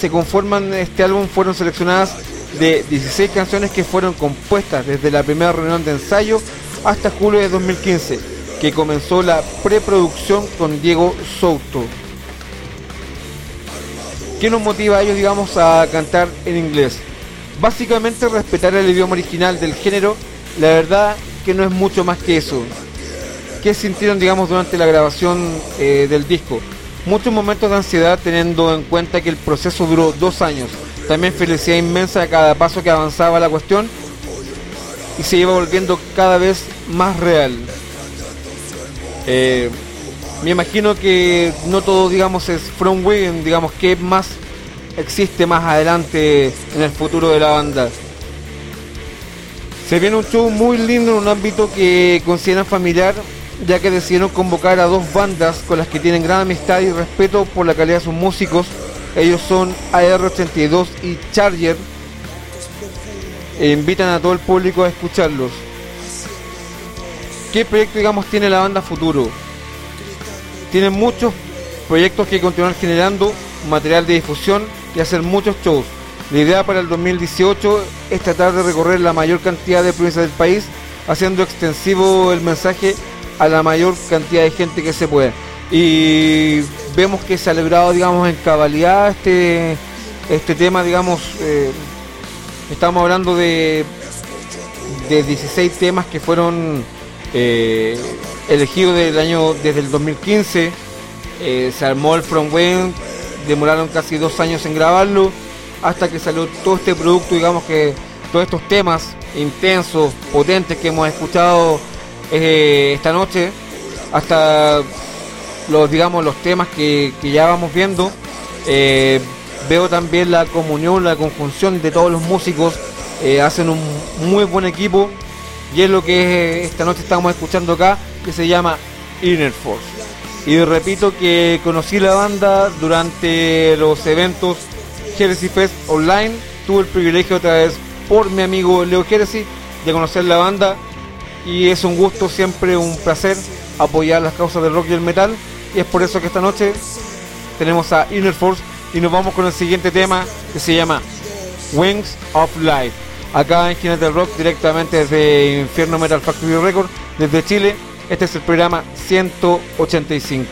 se conforman este álbum, fueron seleccionadas de 16 canciones que fueron compuestas desde la primera reunión de ensayo hasta julio de 2015, que comenzó la preproducción con Diego Souto. ¿Qué nos motiva a ellos, digamos, a cantar en inglés? Básicamente respetar el idioma original del género. La verdad que no es mucho más que eso. ¿Qué sintieron, digamos, durante la grabación del disco? Muchos momentos de ansiedad, teniendo en cuenta que el proceso duró 2 años. También felicidad inmensa a cada paso que avanzaba la cuestión y se iba volviendo cada vez más real. Me imagino que no todo, digamos, es From Within, digamos, que más existe más adelante en el futuro de la banda. Se viene un show muy lindo en un ámbito que consideran familiar, ya que decidieron convocar a 2 bandas con las que tienen gran amistad y respeto por la calidad de sus músicos. Ellos son AR82 y Charger. Invitan a todo el público a escucharlos. ¿Qué proyecto, digamos, tiene la banda futuro? Tienen muchos proyectos que continuar generando material de difusión y hacer muchos shows. La idea para el 2018 es tratar de recorrer la mayor cantidad de provincias del país, haciendo extensivo el mensaje a la mayor cantidad de gente que se pueda. Y vemos que se ha logrado, digamos, en cabalidad este tema, digamos. Estamos hablando de 16 temas que fueron elegidos desde el 2015. Se armó el From Within, demoraron casi 2 años en grabarlo, hasta que salió todo este producto, digamos, que todos estos temas intensos, potentes que hemos escuchado esta noche, hasta los temas que ya vamos viendo. Veo también la conjunción de todos los músicos, hacen un muy buen equipo, y es lo que esta noche estamos escuchando acá, que se llama Inner Force. Y repito que conocí la banda durante los eventos Heresy Fest Online. Tuve el privilegio, otra vez por mi amigo Leo Heresy, de conocer la banda, y es un gusto, siempre un placer apoyar las causas del rock y el metal, y es por eso que esta noche tenemos a Inner Force. Y nos vamos con el siguiente tema, que se llama Wings of Life, acá en Jinetes del Rock, directamente desde Infierno Metal Factory Records, desde Chile. Este es el programa 185.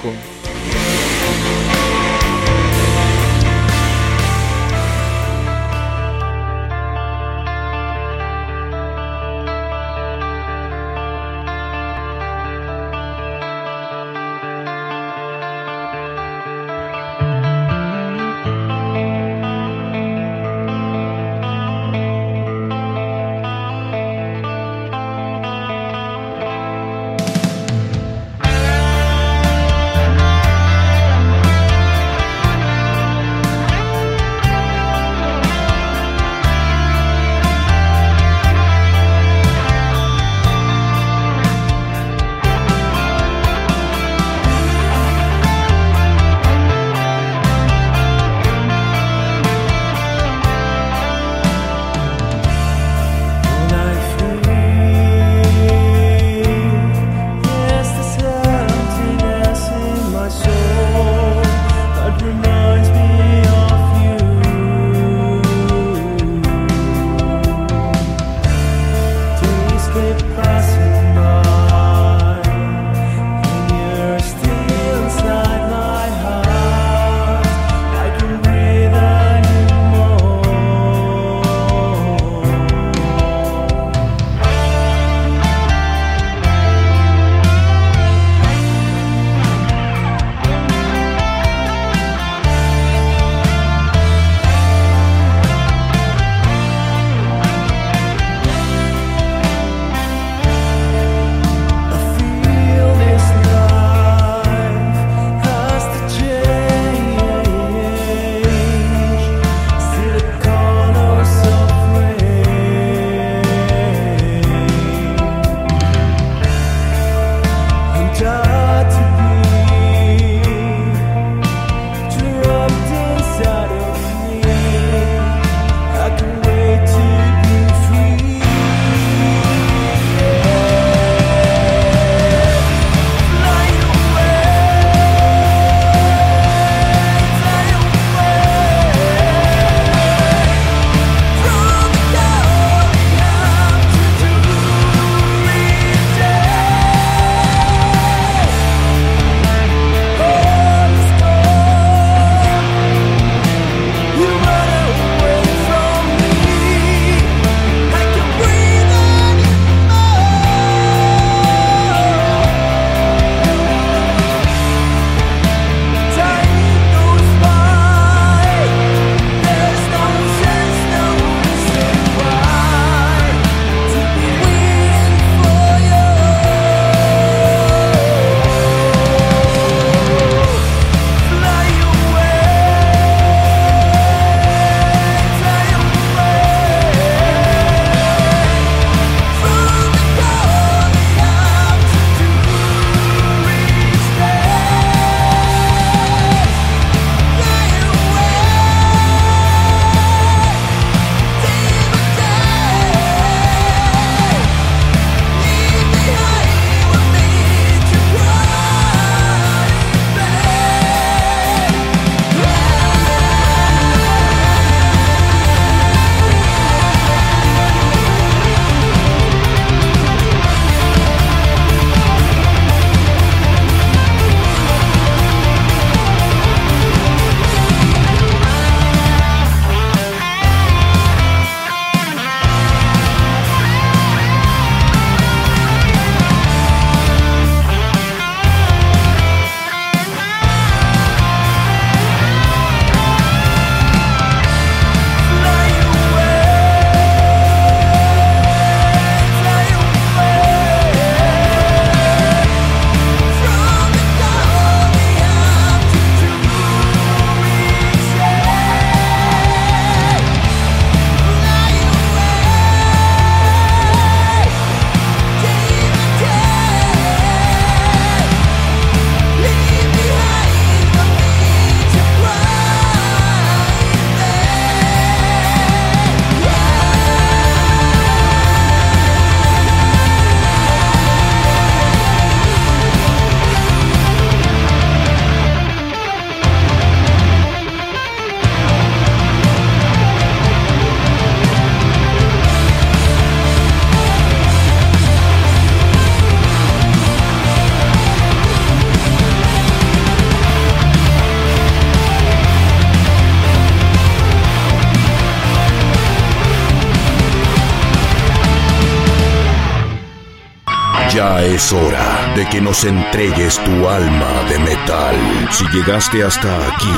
Ya es hora de que nos entregues tu alma de metal. Si llegaste hasta aquí,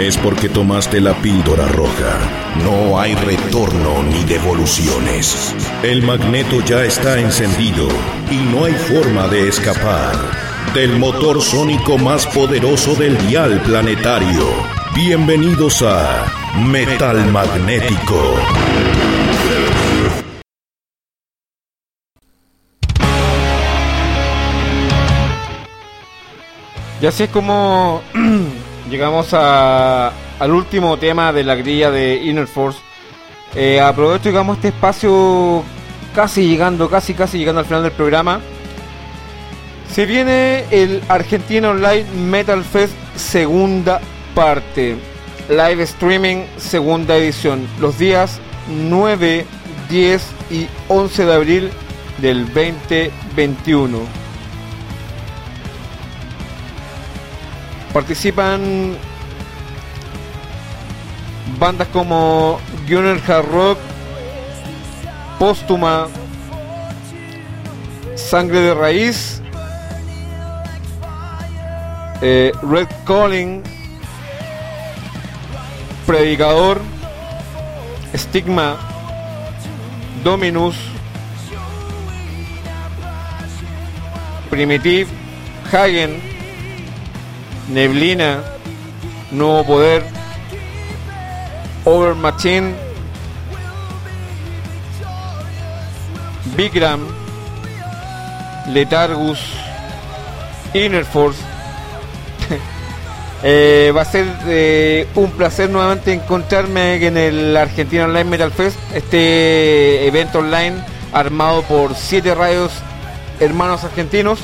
es porque tomaste la píldora roja. No hay retorno ni devoluciones. El magneto ya está encendido y no hay forma de escapar del motor sónico más poderoso del dial planetario. Bienvenidos a Metal Magnético. Y así es como llegamos al último tema de la grilla de Inner Force. Aprovecho, digamos, este espacio casi llegando al final del programa. Se viene el Argentino Live Metal Fest segunda parte. Live streaming segunda edición. Los días 9, 10 y 11 de abril del 2021. Participan bandas como Gunner Hard Rock, Póstuma, Sangre de Raíz, Red Calling, Predicador, Stigma, Dominus, Primitive, Hagen, Neblina, Nuevo Poder, Over Machine, Bikram, Letargus, Inner Force. Va a ser un placer nuevamente encontrarme en el Argentino Online Metal Fest, este evento online armado por 7 radios hermanos argentinos.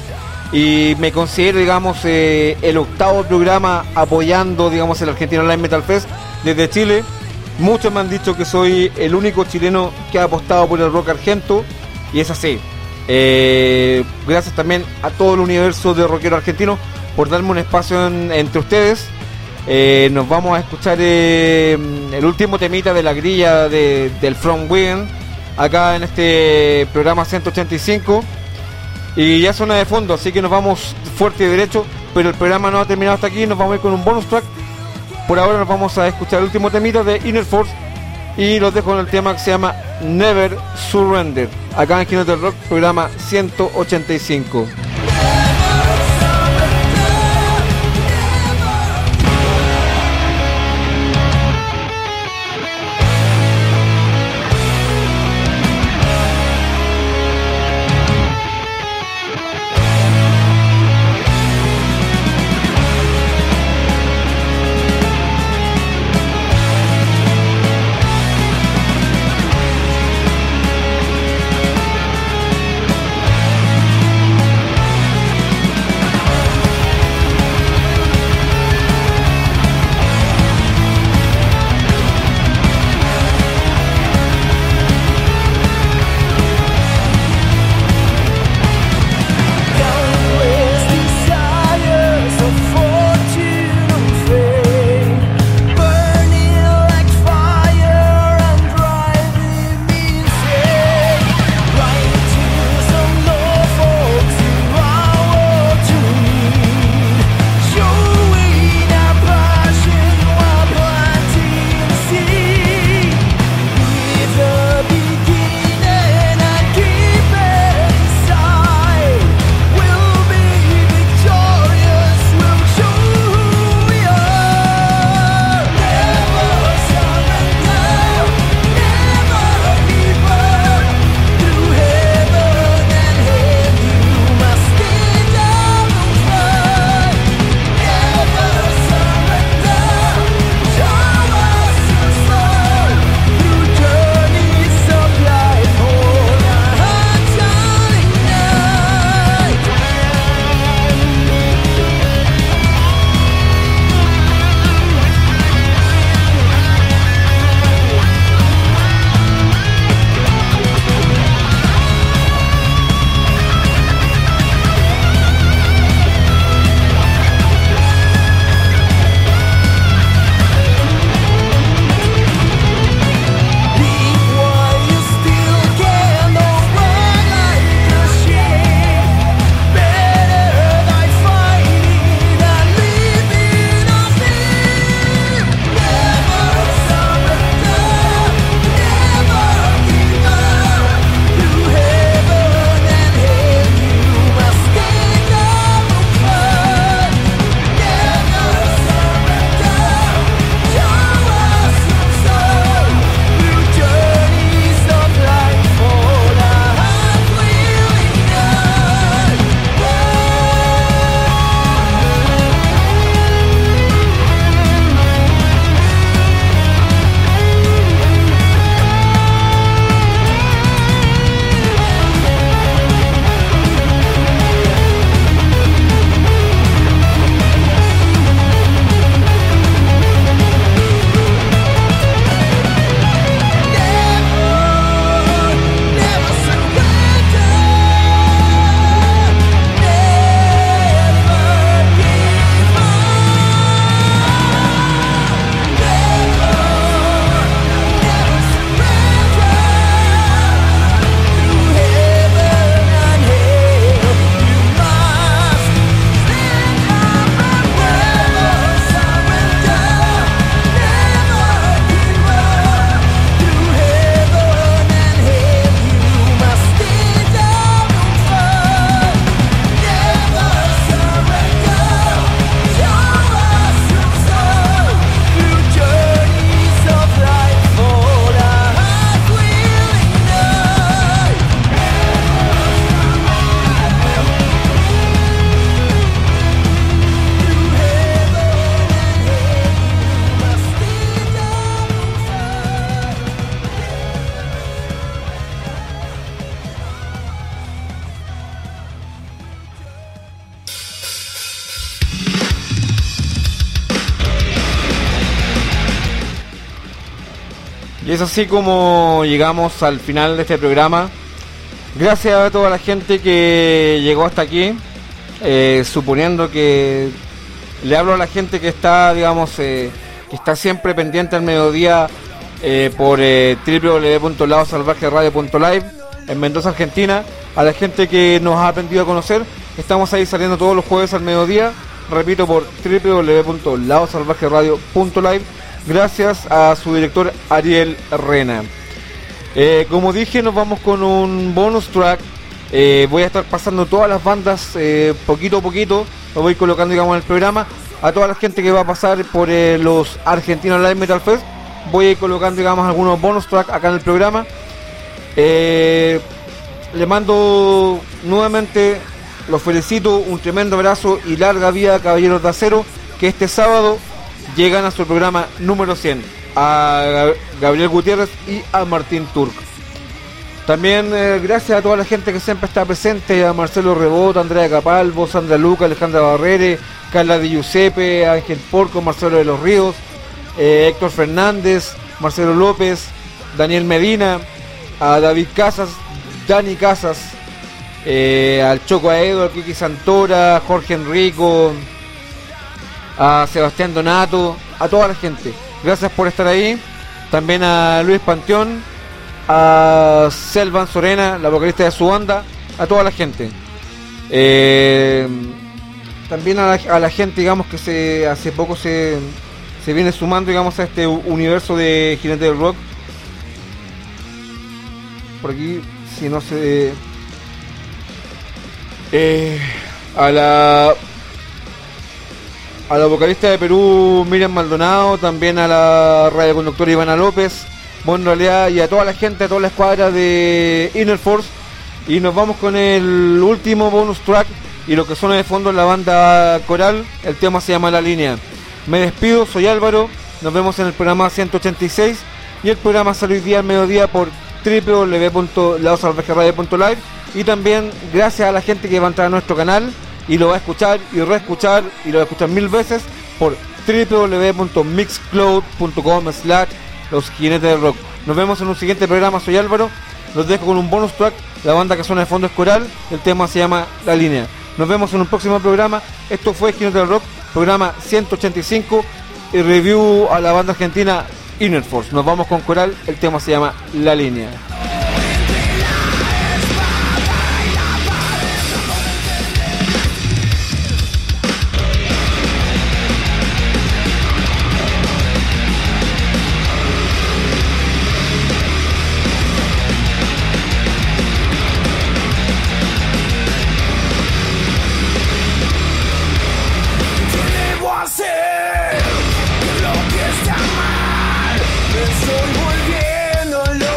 Y me considero, digamos, el octavo programa apoyando, digamos, el Argentino Live Metal Fest desde Chile. Muchos me han dicho que soy el único chileno que ha apostado por el rock argento, y es así. Gracias también a todo el universo de rockero argentino por darme un espacio entre ustedes. Nos vamos a escuchar el último temita de la grilla del From Within, acá en este programa 185. Y ya suena de fondo, así que nos vamos fuerte y derecho, pero el programa no ha terminado hasta aquí, nos vamos a ir con un bonus track. Por ahora nos vamos a escuchar el último temita de Inner Force y los dejo con el tema que se llama Never Surrender, acá en Jinetes del Rock, programa 185. Y es así como llegamos al final de este programa. Gracias a toda la gente que llegó hasta aquí. Suponiendo que le hablo a la gente que está, digamos, que está siempre pendiente al mediodía por www.ladosalvajeradio.live en Mendoza, Argentina. A la gente que nos ha aprendido a conocer, estamos ahí saliendo todos los jueves al mediodía, repito, por www.ladosalvajeradio.live, gracias a su director Ariel Rena. Como dije, nos vamos con un bonus track. Voy a estar pasando todas las bandas poquito a poquito, lo voy colocando, digamos, en el programa. A toda la gente que va a pasar por los Argentino Live Metal Fest, voy a ir colocando, digamos, algunos bonus tracks acá en el programa. Le mando nuevamente, los felicito, un tremendo abrazo y larga vida a Caballeros de Acero, que este sábado llegan a su programa número 100, a Gabriel Gutiérrez y a Martín Turk. También gracias a toda la gente que siempre está presente, a Marcelo Rebota, Andrea Capalbo, Sandra Luca, Alejandra Barrere, Carla Di Giuseppe, Ángel Porco, Marcelo de los Ríos, Héctor Fernández, Marcelo López, Daniel Medina, a David Casas, Dani Casas, al Choco Aedo, al Kiki Santora, Jorge Enrico, a Sebastián Donato, a toda la gente. Gracias por estar ahí. También a Luis Panteón, a Selvan Sorena, la vocalista de su banda, a toda la gente. También a la gente, digamos, que hace poco se viene sumando, digamos, a este universo de Jinetes del Rock. Por aquí, si no se... A la vocalista de Perú, Miriam Maldonado, también a la radioconductora Ivana López, bueno, en realidad, y a toda la gente, a toda la escuadra de Inner Force. Y nos vamos con el último bonus track, y lo que suena de fondo es la banda Coral, el tema se llama La Línea. Me despido, soy Álvaro, nos vemos en el programa 186, y el programa sale hoy día al mediodía por www.ladosalvajeradio.live, y también gracias a la gente que va a entrar a nuestro canal y lo va a escuchar y reescuchar y lo va a escuchar 1000 veces por www.mixcloud.com/ Los Jinetes del Rock. Nos vemos en un siguiente programa, soy Álvaro. Los dejo con un bonus track. La banda que suena de fondo es Coral. El tema se llama La Línea. Nos vemos en un próximo programa. Esto fue Jinetes del Rock, programa 185. Y review a la banda argentina Inner Force. Nos vamos con Coral. El tema se llama La Línea. Estoy volviéndolo.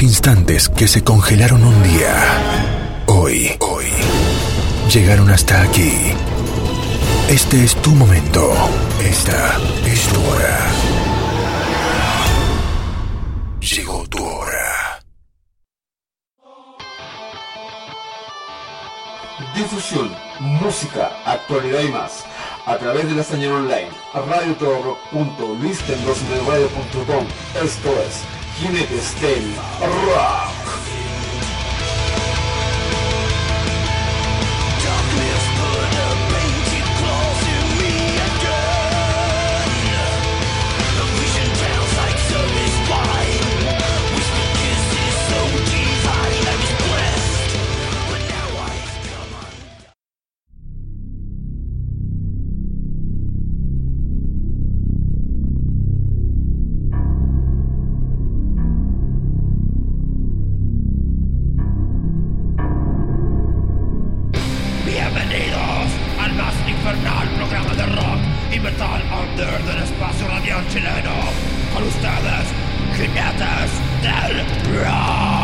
Esos instantes que se congelaron un día, hoy, llegaron hasta aquí. Este es tu momento. Esta es tu hora. Llegó tu hora. Difusión, música, actualidad y más. A través de la señal online, radiotodorock.luistenrosmedradio.com. Esto es Jinetes del Rock. Chileno, con ustedes, Jinetes del Rock.